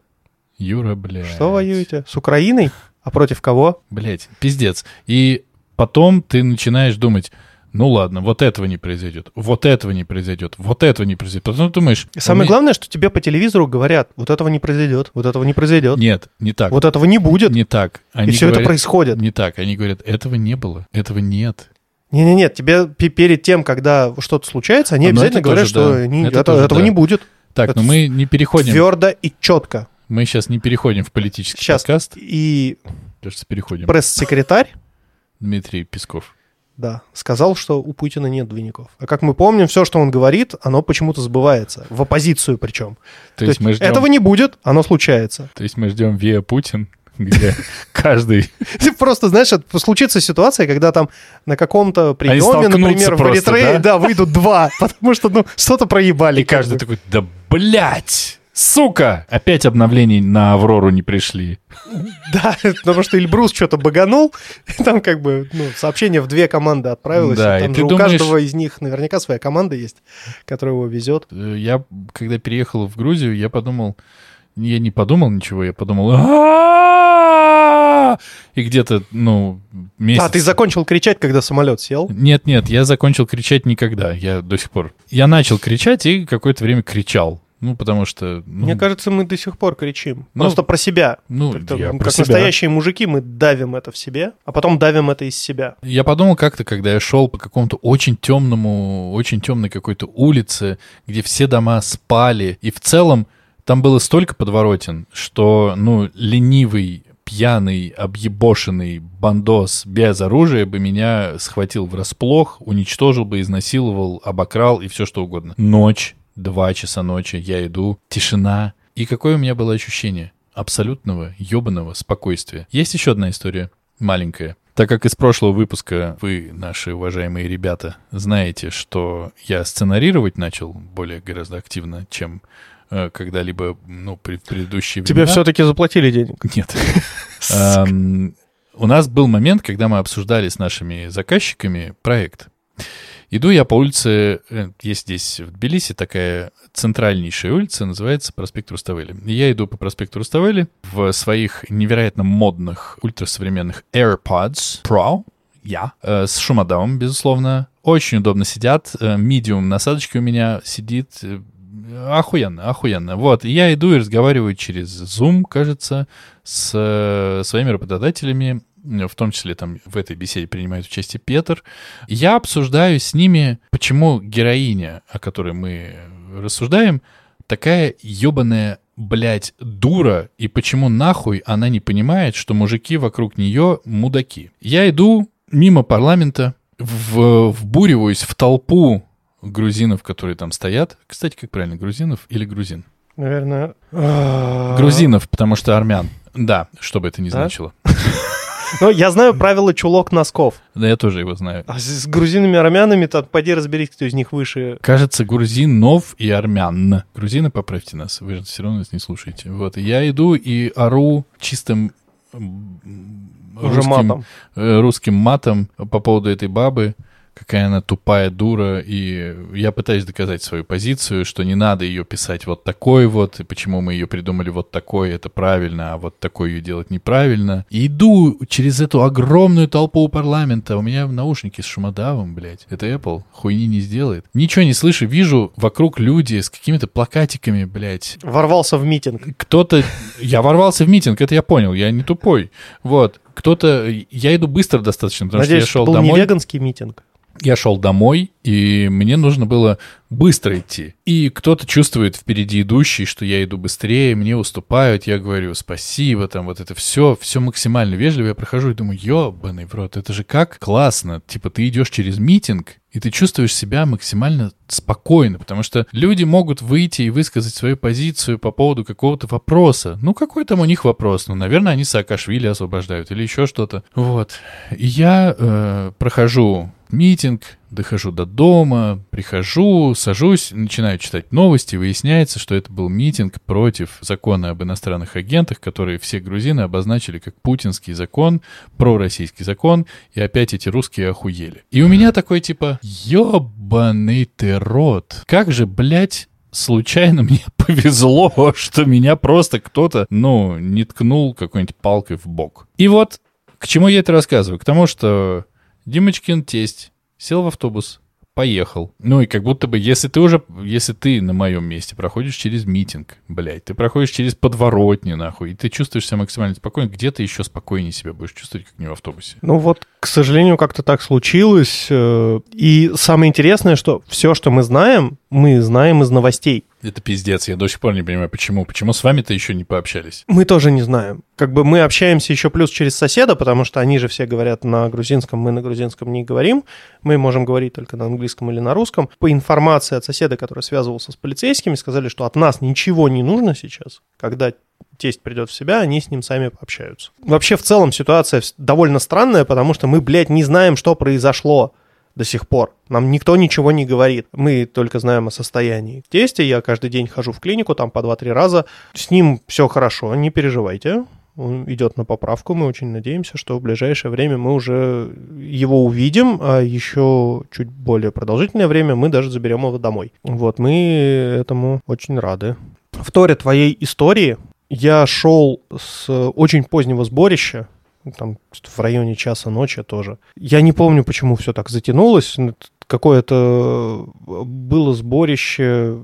Юра, блядь. Что воюете? С Украиной? А против кого? Блядь, пиздец. И потом ты начинаешь думать... Ну ладно, вот этого не произойдет, вот этого не произойдет, вот этого не произойдет. Потом думаешь... Самое главное, что тебе по телевизору говорят, вот этого не произойдет, вот этого не произойдет. Нет, не так. Вот этого не будет. Не так. Они и все говорят, это происходит. Не так. Они говорят, этого не было, этого нет. Нет, тебе перед тем, когда что-то случается, они обязательно говорят, что этого не будет. Так, но мы не переходим... Твердо и четко. Мы сейчас не переходим в политический подкаст. Сейчас и пресс-секретарь Дмитрий Песков. Да, сказал, что у Путина нет двойников. А как мы помним, все, что он говорит, оно почему-то сбывается. В оппозицию причем. То есть мы ждем... Этого не будет, оно случается. То есть мы ждем Виа Путин, где каждый... Просто, знаешь, случится ситуация, когда там на каком-то приеме, например, в Эритрее, да, выйдут два, потому что, ну, что-то проебали. И каждый такой, да блять, сука! Опять обновлений на Аврору не пришли. Да, потому что Эльбрус что-то баганул, там как бы сообщение в две команды отправилось, да, там и же у каждого из них наверняка своя команда есть, которая его везет. Я, когда переехал в Грузию, я подумал, а-а-а! И где-то, месяц... А, ты закончил кричать, когда самолет сел? Нет, я закончил кричать никогда, я до сих пор. Я начал кричать и какое-то время кричал. Потому что... Мне кажется, мы до сих пор кричим. Просто про себя. Настоящие мужики, мы давим это в себе, а потом давим это из себя. Я подумал как-то, когда я шел по какому-то очень темной какой-то улице, где все дома спали, и в целом там было столько подворотен, что, ленивый, пьяный, объебошенный бандос без оружия бы меня схватил врасплох, уничтожил бы, изнасиловал, обокрал и все что угодно. Ночь. 2 часа ночи, я иду, тишина. И какое у меня было ощущение? Абсолютного ёбаного спокойствия. Есть еще одна история, маленькая. Так как из прошлого выпуска вы, наши уважаемые ребята, знаете, что я сценарировать начал более гораздо активно, чем когда-либо, предыдущие времена. Тебе все-таки заплатили денег? Нет. У нас был момент, когда мы обсуждали с нашими заказчиками проект. Иду я по улице, есть здесь в Тбилиси такая центральнейшая улица, называется проспект Руставели. Я иду по проспекту Руставели в своих невероятно модных ультрасовременных AirPods Pro, с шумодавом, безусловно. Очень удобно сидят, медиум насадочки у меня сидит, охуенно. Вот, я иду и разговариваю через Zoom, кажется, с своими работодателями. В том числе там в этой беседе принимает участие Петр. Я обсуждаю с ними, почему героиня, о которой мы рассуждаем, такая ёбаная, блядь, дура, и почему нахуй она не понимает, что мужики вокруг нее мудаки. Я иду мимо парламента, вбуриваюсь в толпу грузинов, которые там стоят. Кстати, как правильно, грузинов или грузин? Наверное... Грузинов, потому что армян. Да, что бы это ни значило. Ну, я знаю правило чулок носков. Да, я тоже его знаю. А с грузинами, армянами, то пойди разберись, кто из них выше. Кажется, грузинов и армян. Грузины, поправьте нас, вы же все равно нас не слушаете. Вот, я иду и ору чистым русским матом по поводу этой бабы, какая она тупая дура, и я пытаюсь доказать свою позицию, что не надо ее писать вот такой вот, и почему мы ее придумали вот такой, это правильно, а вот такой ее делать неправильно. И иду через эту огромную толпу у парламента, у меня в наушнике с шумодавом, блядь, это Apple, хуйни не сделает. Ничего не слышу, вижу вокруг люди с какими-то плакатиками, блядь. Ворвался в митинг. Кто-то... Я ворвался в митинг, это я понял, я не тупой, вот. Кто-то... Я иду быстро достаточно, потому надеюсь, что я шел домой. Надеюсь, это был не веганский митинг. Я шел домой, и мне нужно было быстро идти. И кто-то чувствует впереди идущий, что я иду быстрее, мне уступают, я говорю спасибо, там вот это все максимально вежливо. Я прохожу и думаю, ёбаный в рот, это же как классно. Типа ты идешь через митинг, и ты чувствуешь себя максимально спокойно, потому что люди могут выйти и высказать свою позицию по поводу какого-то вопроса. Ну, какой там у них вопрос? Ну, наверное, они Саакашвили освобождают или еще что-то. Вот. И я прохожу... митинг, дохожу до дома, прихожу, сажусь, начинаю читать новости, выясняется, что это был митинг против закона об иностранных агентах, который все грузины обозначили как путинский закон, пророссийский закон, и опять эти русские охуели. И у меня такой типа, ёбаный ты рот, как же, блядь, случайно мне повезло, что меня просто кто-то, ну, не ткнул какой-нибудь палкой в бок. И вот, к чему я это рассказываю? К тому, что... Димочкин тесть сел в автобус, поехал. Ну и как будто бы, если ты на моем месте проходишь через митинг, блядь, ты проходишь через подворотни, нахуй, и ты чувствуешь себя максимально спокойно, где ты еще спокойнее себя будешь чувствовать, как не в автобусе? Ну вот, к сожалению, как-то так случилось. И самое интересное, что все, что мы знаем из новостей. Это пиздец, я до сих пор не понимаю, почему. Почему с вами-то еще не пообщались? Мы тоже не знаем. Как бы мы общаемся еще плюс через соседа, потому что они же все говорят на грузинском, мы на грузинском не говорим. Мы можем говорить только на английском или на русском. По информации от соседа, который связывался с полицейскими, сказали, что от нас ничего не нужно сейчас, когда... тесть придет в себя, они с ним сами пообщаются. Вообще, в целом, ситуация довольно странная, потому что мы, блядь, не знаем, что произошло до сих пор. Нам никто ничего не говорит. Мы только знаем о состоянии тестя. Я каждый день хожу в клинику, там по 2-3 раза. С ним все хорошо, не переживайте. Он идет на поправку, мы очень надеемся, что в ближайшее время мы уже его увидим, а еще чуть более продолжительное время мы даже заберем его домой. Вот, мы этому очень рады. Вторя твоей истории... Я шел с очень позднего сборища, там в районе часа ночи тоже. Я не помню, почему все так затянулось. Какое-то было сборище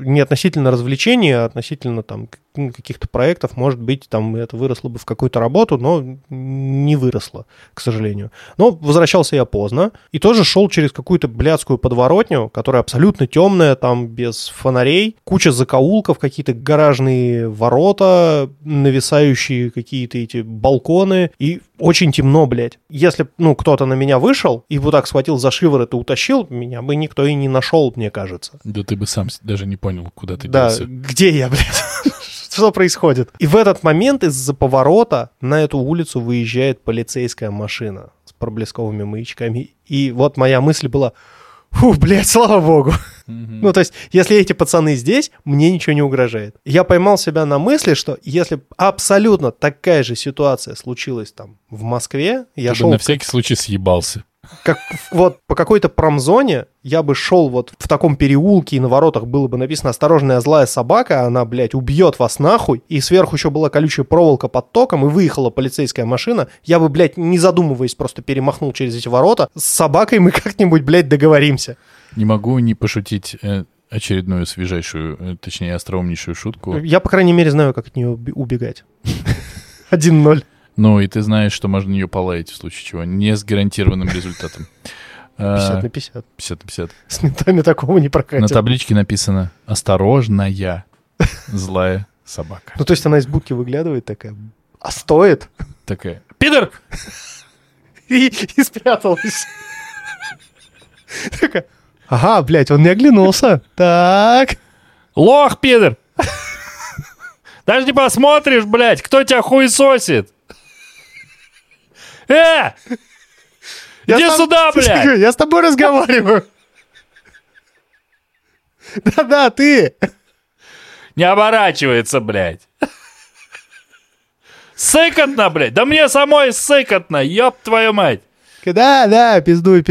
не относительно развлечений, а относительно там каких-то проектов. Может быть, там это выросло бы в какую-то работу, но не выросло, к сожалению. Но возвращался я поздно и тоже шел через какую-то блядскую подворотню, которая абсолютно темная, там без фонарей, куча закоулков, какие-то гаражные ворота, нависающие какие-то эти балконы. И очень темно, блядь. Если, кто-то на меня вышел и вот так схватил за шиворот и утащил, меня бы никто и не нашел, мне кажется. Да ты бы сам даже не понял, куда ты делся. Да, где я, блядь? Что происходит? И в этот момент из-за поворота на эту улицу выезжает полицейская машина с проблесковыми маячками. И вот моя мысль была... Фу, блядь, слава богу. Ну, то есть, если эти пацаны здесь, мне ничего не угрожает. Я поймал себя на мысли, что если абсолютно такая же ситуация случилась там в Москве, я шел... Ты бы на всякий случай съебался. Как вот по какой-то промзоне я бы шел вот в таком переулке, и на воротах было бы написано «Осторожная злая собака, она, блядь, убьет вас нахуй», и сверху еще была колючая проволока под током, и выехала полицейская машина, я бы, блядь, не задумываясь, просто перемахнул через эти ворота. С собакой мы как-нибудь, блядь, договоримся. Не могу не пошутить очередную свежайшую, точнее, остроумнейшую шутку. Я, по крайней мере, знаю, как от нее убегать. 1-0. Ну, и ты знаешь, что можно ее полаять в случае чего. Не с гарантированным результатом. 50/50. 50/50. С ментами такого не прокатит. На табличке написано «Осторожная злая собака». Ну, то есть она из будки выглядывает такая, а стоит? Такая, пидор! И спряталась. Такая, ага, блядь, он не оглянулся. Так. Лох, пидор! Даже не посмотришь, блядь, кто тебя хуесосит? Иди сюда, блядь! Я с тобой разговариваю. Да-да, ты! Не оборачивается, блядь. Сыкотно, блядь. Да мне самой сыкотно, ёб твою мать. Да, пиздуй.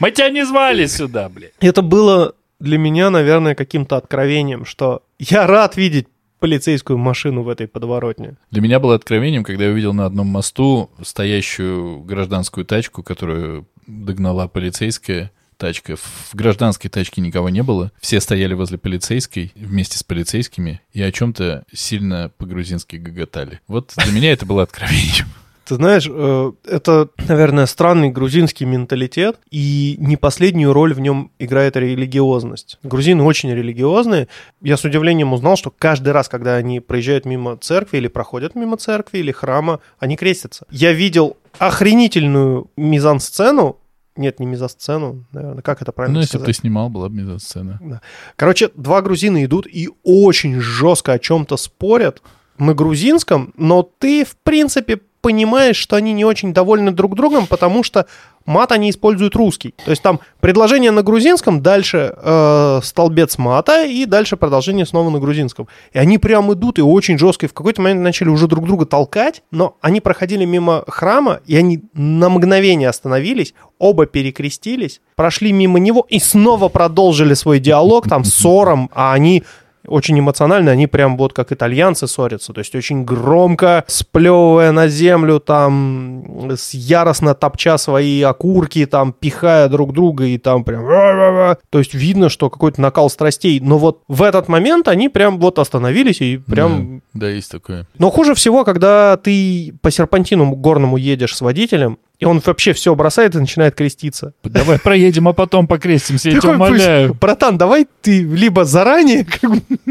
Мы тебя не звали сюда, блядь. Это было для меня, наверное, каким-то откровением, что я рад видеть полицейскую машину в этой подворотне. Для меня было откровением, когда я увидел на одном мосту стоящую гражданскую тачку, которую догнала полицейская тачка. В гражданской тачке никого не было. Все стояли возле полицейской вместе с полицейскими и о чем-то сильно по-грузински гоготали. Вот для меня это было откровением. Ты знаешь, это, наверное, странный грузинский менталитет, и не последнюю роль в нем играет религиозность. Грузины очень религиозные. Я с удивлением узнал, что каждый раз, когда они проезжают мимо церкви или проходят мимо церкви или храма, они крестятся. Я видел охренительную мизансцену. Нет, не мизансцену, наверное, как это правильно сказать? Ну, если бы ты снимал, была бы мизансцена. Да. Короче, два грузина идут и очень жестко о чем-то спорят на грузинском, но ты, в принципе, понимаешь, что они не очень довольны друг другом, потому что мат они используют русский. То есть там предложение на грузинском, дальше столбец мата, и дальше продолжение снова на грузинском. И они прям идут и очень жестко. И в какой-то момент начали уже друг друга толкать, но они проходили мимо храма, и они на мгновение остановились, оба перекрестились, прошли мимо него и снова продолжили свой диалог там с ссором, а они... Очень эмоционально, они прям вот как итальянцы ссорятся, то есть очень громко, сплевывая на землю, там, яростно топча свои окурки, там, пихая друг друга и там прям... То есть видно, что какой-то накал страстей, но вот в этот момент они прям вот остановились и прям... Да, есть такое. Но хуже всего, когда ты по серпантину горному едешь с водителем, и он вообще все бросает и начинает креститься. Давай проедем, а потом покрестимся, я тебя умоляю. Братан, давай ты либо заранее...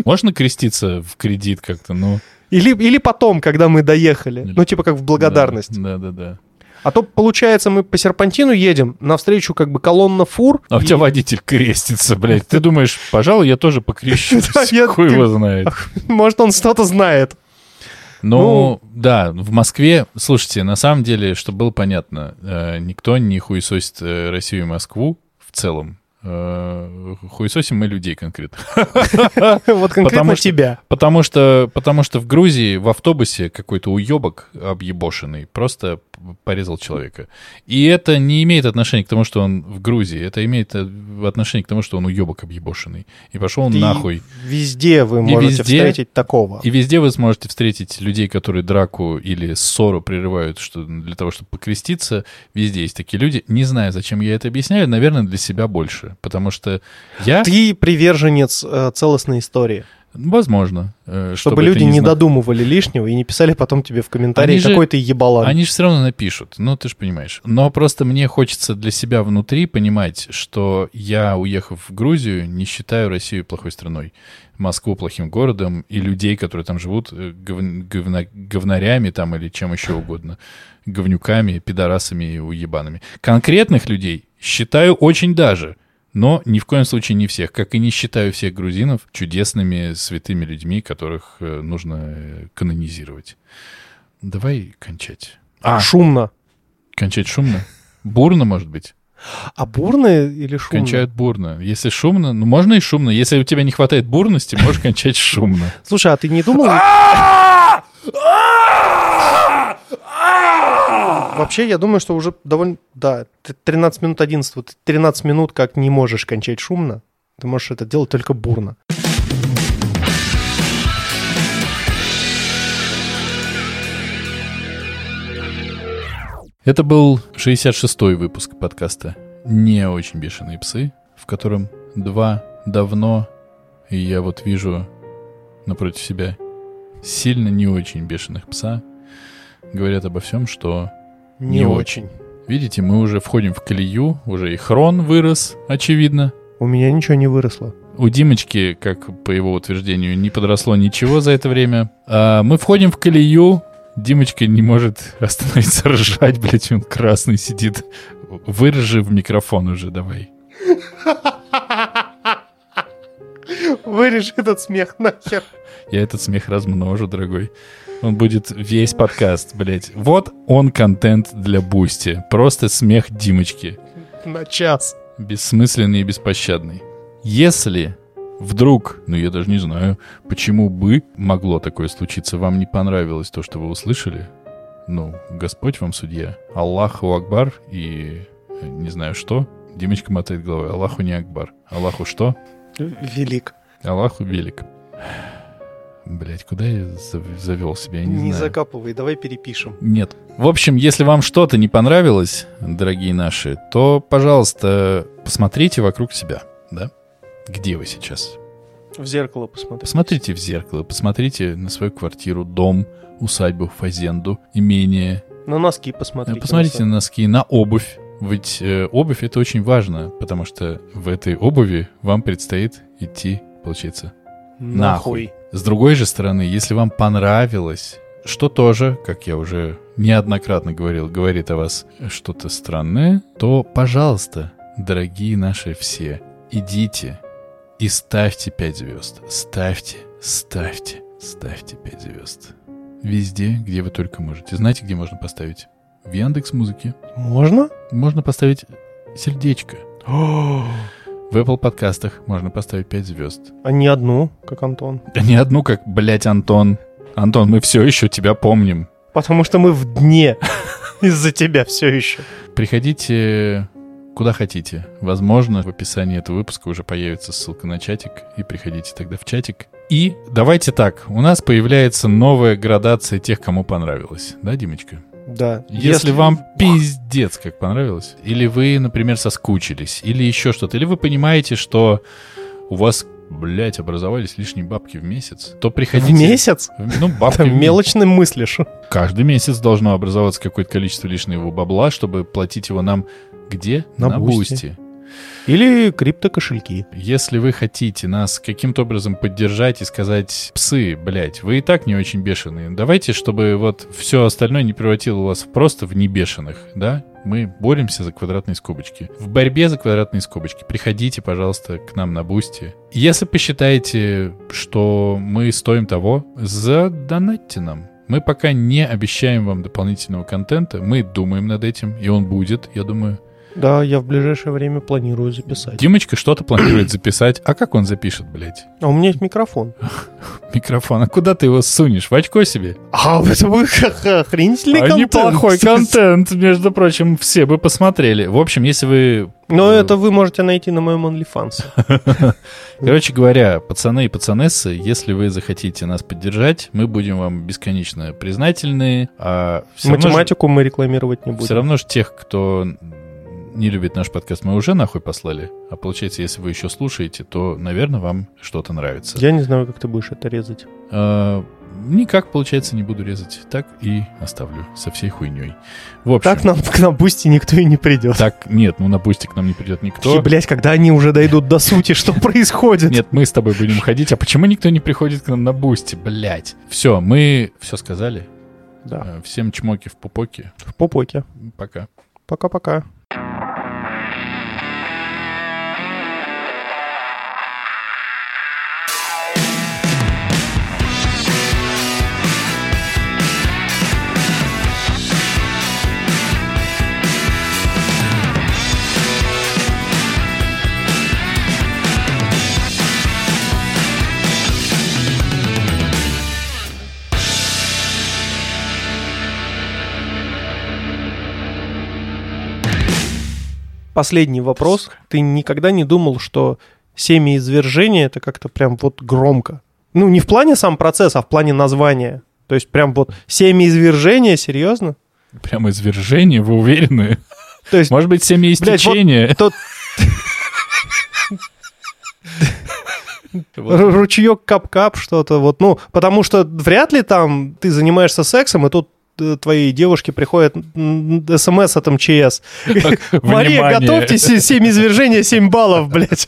Можно креститься в кредит как-то, ну... Или потом, когда мы доехали. Или... Ну, типа как в благодарность. Да. А то, получается, мы по серпантину едем, навстречу как бы колонна фур. А и... у тебя водитель крестится, блядь. Ты думаешь, пожалуй, я тоже покрещусь. Хуй его знает. Может, он что-то знает. Ну, да, в Москве, слушайте, на самом деле, чтобы было понятно, никто не хуесосит Россию и Москву в целом. Хуесосим мы людей конкретно. Вот конкретно тебя. Потому что в Грузии в автобусе какой-то уебок объебошенный просто порезал человека. И это не имеет отношения к тому, что он в Грузии. Это имеет отношение к тому, что он уебок объебошенный. И пошел он нахуй. Везде вы можете встретить такого. И везде вы сможете встретить людей, которые драку или ссору прерывают для того, чтобы покреститься. Везде есть такие люди. Не знаю, зачем я это объясняю. Наверное, для себя больше. Потому что я... Ты приверженец целостной истории. Возможно. Чтобы люди не додумывали лишнего и не писали потом тебе в комментарии, какой ты ебалан. Они же все равно напишут, ну ты же понимаешь. Но просто мне хочется для себя внутри понимать, что я, уехав в Грузию, не считаю Россию плохой страной, Москву плохим городом и людей, которые там живут, говнарями там или чем еще угодно, говнюками, пидорасами и уебанами. Конкретных людей считаю очень даже. Но ни в коем случае не всех, как и не считаю всех грузинов чудесными, святыми людьми, которых нужно канонизировать. Давай кончать. Шумно. Кончать шумно? Бурно, может быть? А бурно или шумно? Кончают бурно. Если шумно, ну можно и шумно. Если у тебя не хватает бурности, можешь кончать шумно. Слушай, а ты не думал... Вообще, я думаю, что уже довольно... Да, 13 минут 11, 13 минут как не можешь кончать шумно. Ты можешь это делать только бурно. Это был 66-й выпуск подкаста «Не очень бешеные псы», в котором два давно, и я вот вижу напротив себя сильно не очень бешеных пса, говорят обо всем, что... Не очень. Видите, мы уже входим в колею, уже и хрон вырос, очевидно. У меня ничего не выросло. У Димочки, как по его утверждению, не подросло ничего за это время. А мы входим в колею, Димочка не может остановиться ржать, блядь, он красный сидит. Выржи в микрофон уже, давай. Вырежь этот смех нахер. Я этот смех размножу, дорогой. Он будет весь подкаст, блядь. Вот он контент для Boosty. Просто смех Димочки. На час. Бессмысленный и беспощадный. Если вдруг, ну я даже не знаю, почему бы могло такое случиться, вам не понравилось то, что вы услышали, ну, Господь вам судья, Аллаху Акбар и не знаю что. Димочка мотает головой. Аллаху не Акбар. Аллаху что? Велик. Аллаху велик. Блять, куда я завел себя, я не знаю. Не закапывай, давай перепишем. Нет. В общем, если вам что-то не понравилось, дорогие наши, то, пожалуйста, посмотрите вокруг себя, да? Где вы сейчас? В зеркало посмотрите. Посмотрите в зеркало, посмотрите на свою квартиру, дом, усадьбу, фазенду, имение. На носки посмотрите. Посмотрите на носки, на обувь. Ведь обувь — это очень важно, потому что в этой обуви вам предстоит идти, получается, нахуй. С другой же стороны, если вам понравилось, что тоже, как я уже неоднократно говорил, говорит о вас что-то странное, то, пожалуйста, дорогие наши все, идите и ставьте 5 звезд. Ставьте 5 звезд. Везде, где вы только можете. Знаете, где можно поставить? В Яндекс.Музыке. Можно? Можно поставить сердечко. В Apple подкастах можно поставить 5 звезд. А не одну, как Антон. А не одну, как, блядь, Антон. Антон, мы все еще тебя помним. Потому что мы в дне. Из-за тебя все еще. Приходите куда хотите. Возможно, в описании этого выпуска уже появится ссылка на чатик. И приходите тогда в чатик. И давайте так. У нас появляется новая градация тех, кому понравилось. Да, Димочка? Да. Если вам пиздец как понравилось, или вы, например, соскучились, или еще что-то, или вы понимаете, что у вас, блять, образовались лишние бабки в месяц, то приходите... В месяц? Ну, бабки... Мелочно мыслишь. Каждый месяц должно образоваться какое-то количество лишнего бабла, чтобы платить его нам где? На Boosty. Или криптокошельки. Если вы хотите нас каким-то образом поддержать и сказать: псы, блять, вы и так не очень бешеные, давайте, чтобы вот все остальное не превратило вас просто в небешеных, да? Мы боремся за квадратные скобочки. В борьбе за квадратные скобочки приходите, пожалуйста, к нам на Boosty. Если посчитаете, что мы стоим того, задонатьте нам. Мы пока не обещаем вам дополнительного контента. Мы думаем над этим, и он будет, я думаю. Да, я в ближайшее время планирую записать. Димочка что-то планирует записать. А как он запишет, блядь? А у меня есть микрофон. Микрофон. А куда ты его сунешь? В очко себе? А это был охренительный контент. Неплохой контент, между прочим. Все бы посмотрели. В общем, если вы... Но это вы можете найти на моем OnlyFans. Короче говоря, пацаны и пацанессы, если вы захотите нас поддержать, мы будем вам бесконечно признательны. А математику мы рекламировать не будем. Все равно же тех, кто... не любит наш подкаст, мы уже нахуй послали. А получается, если вы еще слушаете, то, наверное, вам что-то нравится. Я не знаю, как ты будешь это резать. Никак, получается, не буду резать. Так и оставлю со всей хуйней. В общем, так нам на Boosty никто и не придет. Так, нет, ну на Boosty к нам не придет никто. И, блядь, когда они уже дойдут до сути, что происходит? Нет, мы с тобой будем ходить. А почему никто не приходит к нам на Boosty, блядь? Все, мы все сказали. Да. Всем чмоки в пупоке. В пупоке. Пока. Пока-пока. Последний вопрос. Ты никогда не думал, что семяизвержение — это как-то прям вот громко? Ну, не в плане сам процесс, а в плане названия. То есть прям вот семяизвержение, серьезно? Прям извержение, вы уверены? То есть, может быть, семяистечение? Ручеек кап-кап что-то. Вот, ну, потому что вряд ли там ты занимаешься сексом, и тут твоей девушке приходит СМС от МЧС. Так, Мария, внимание. Готовьтесь, 7 извержений, 7 баллов, блядь.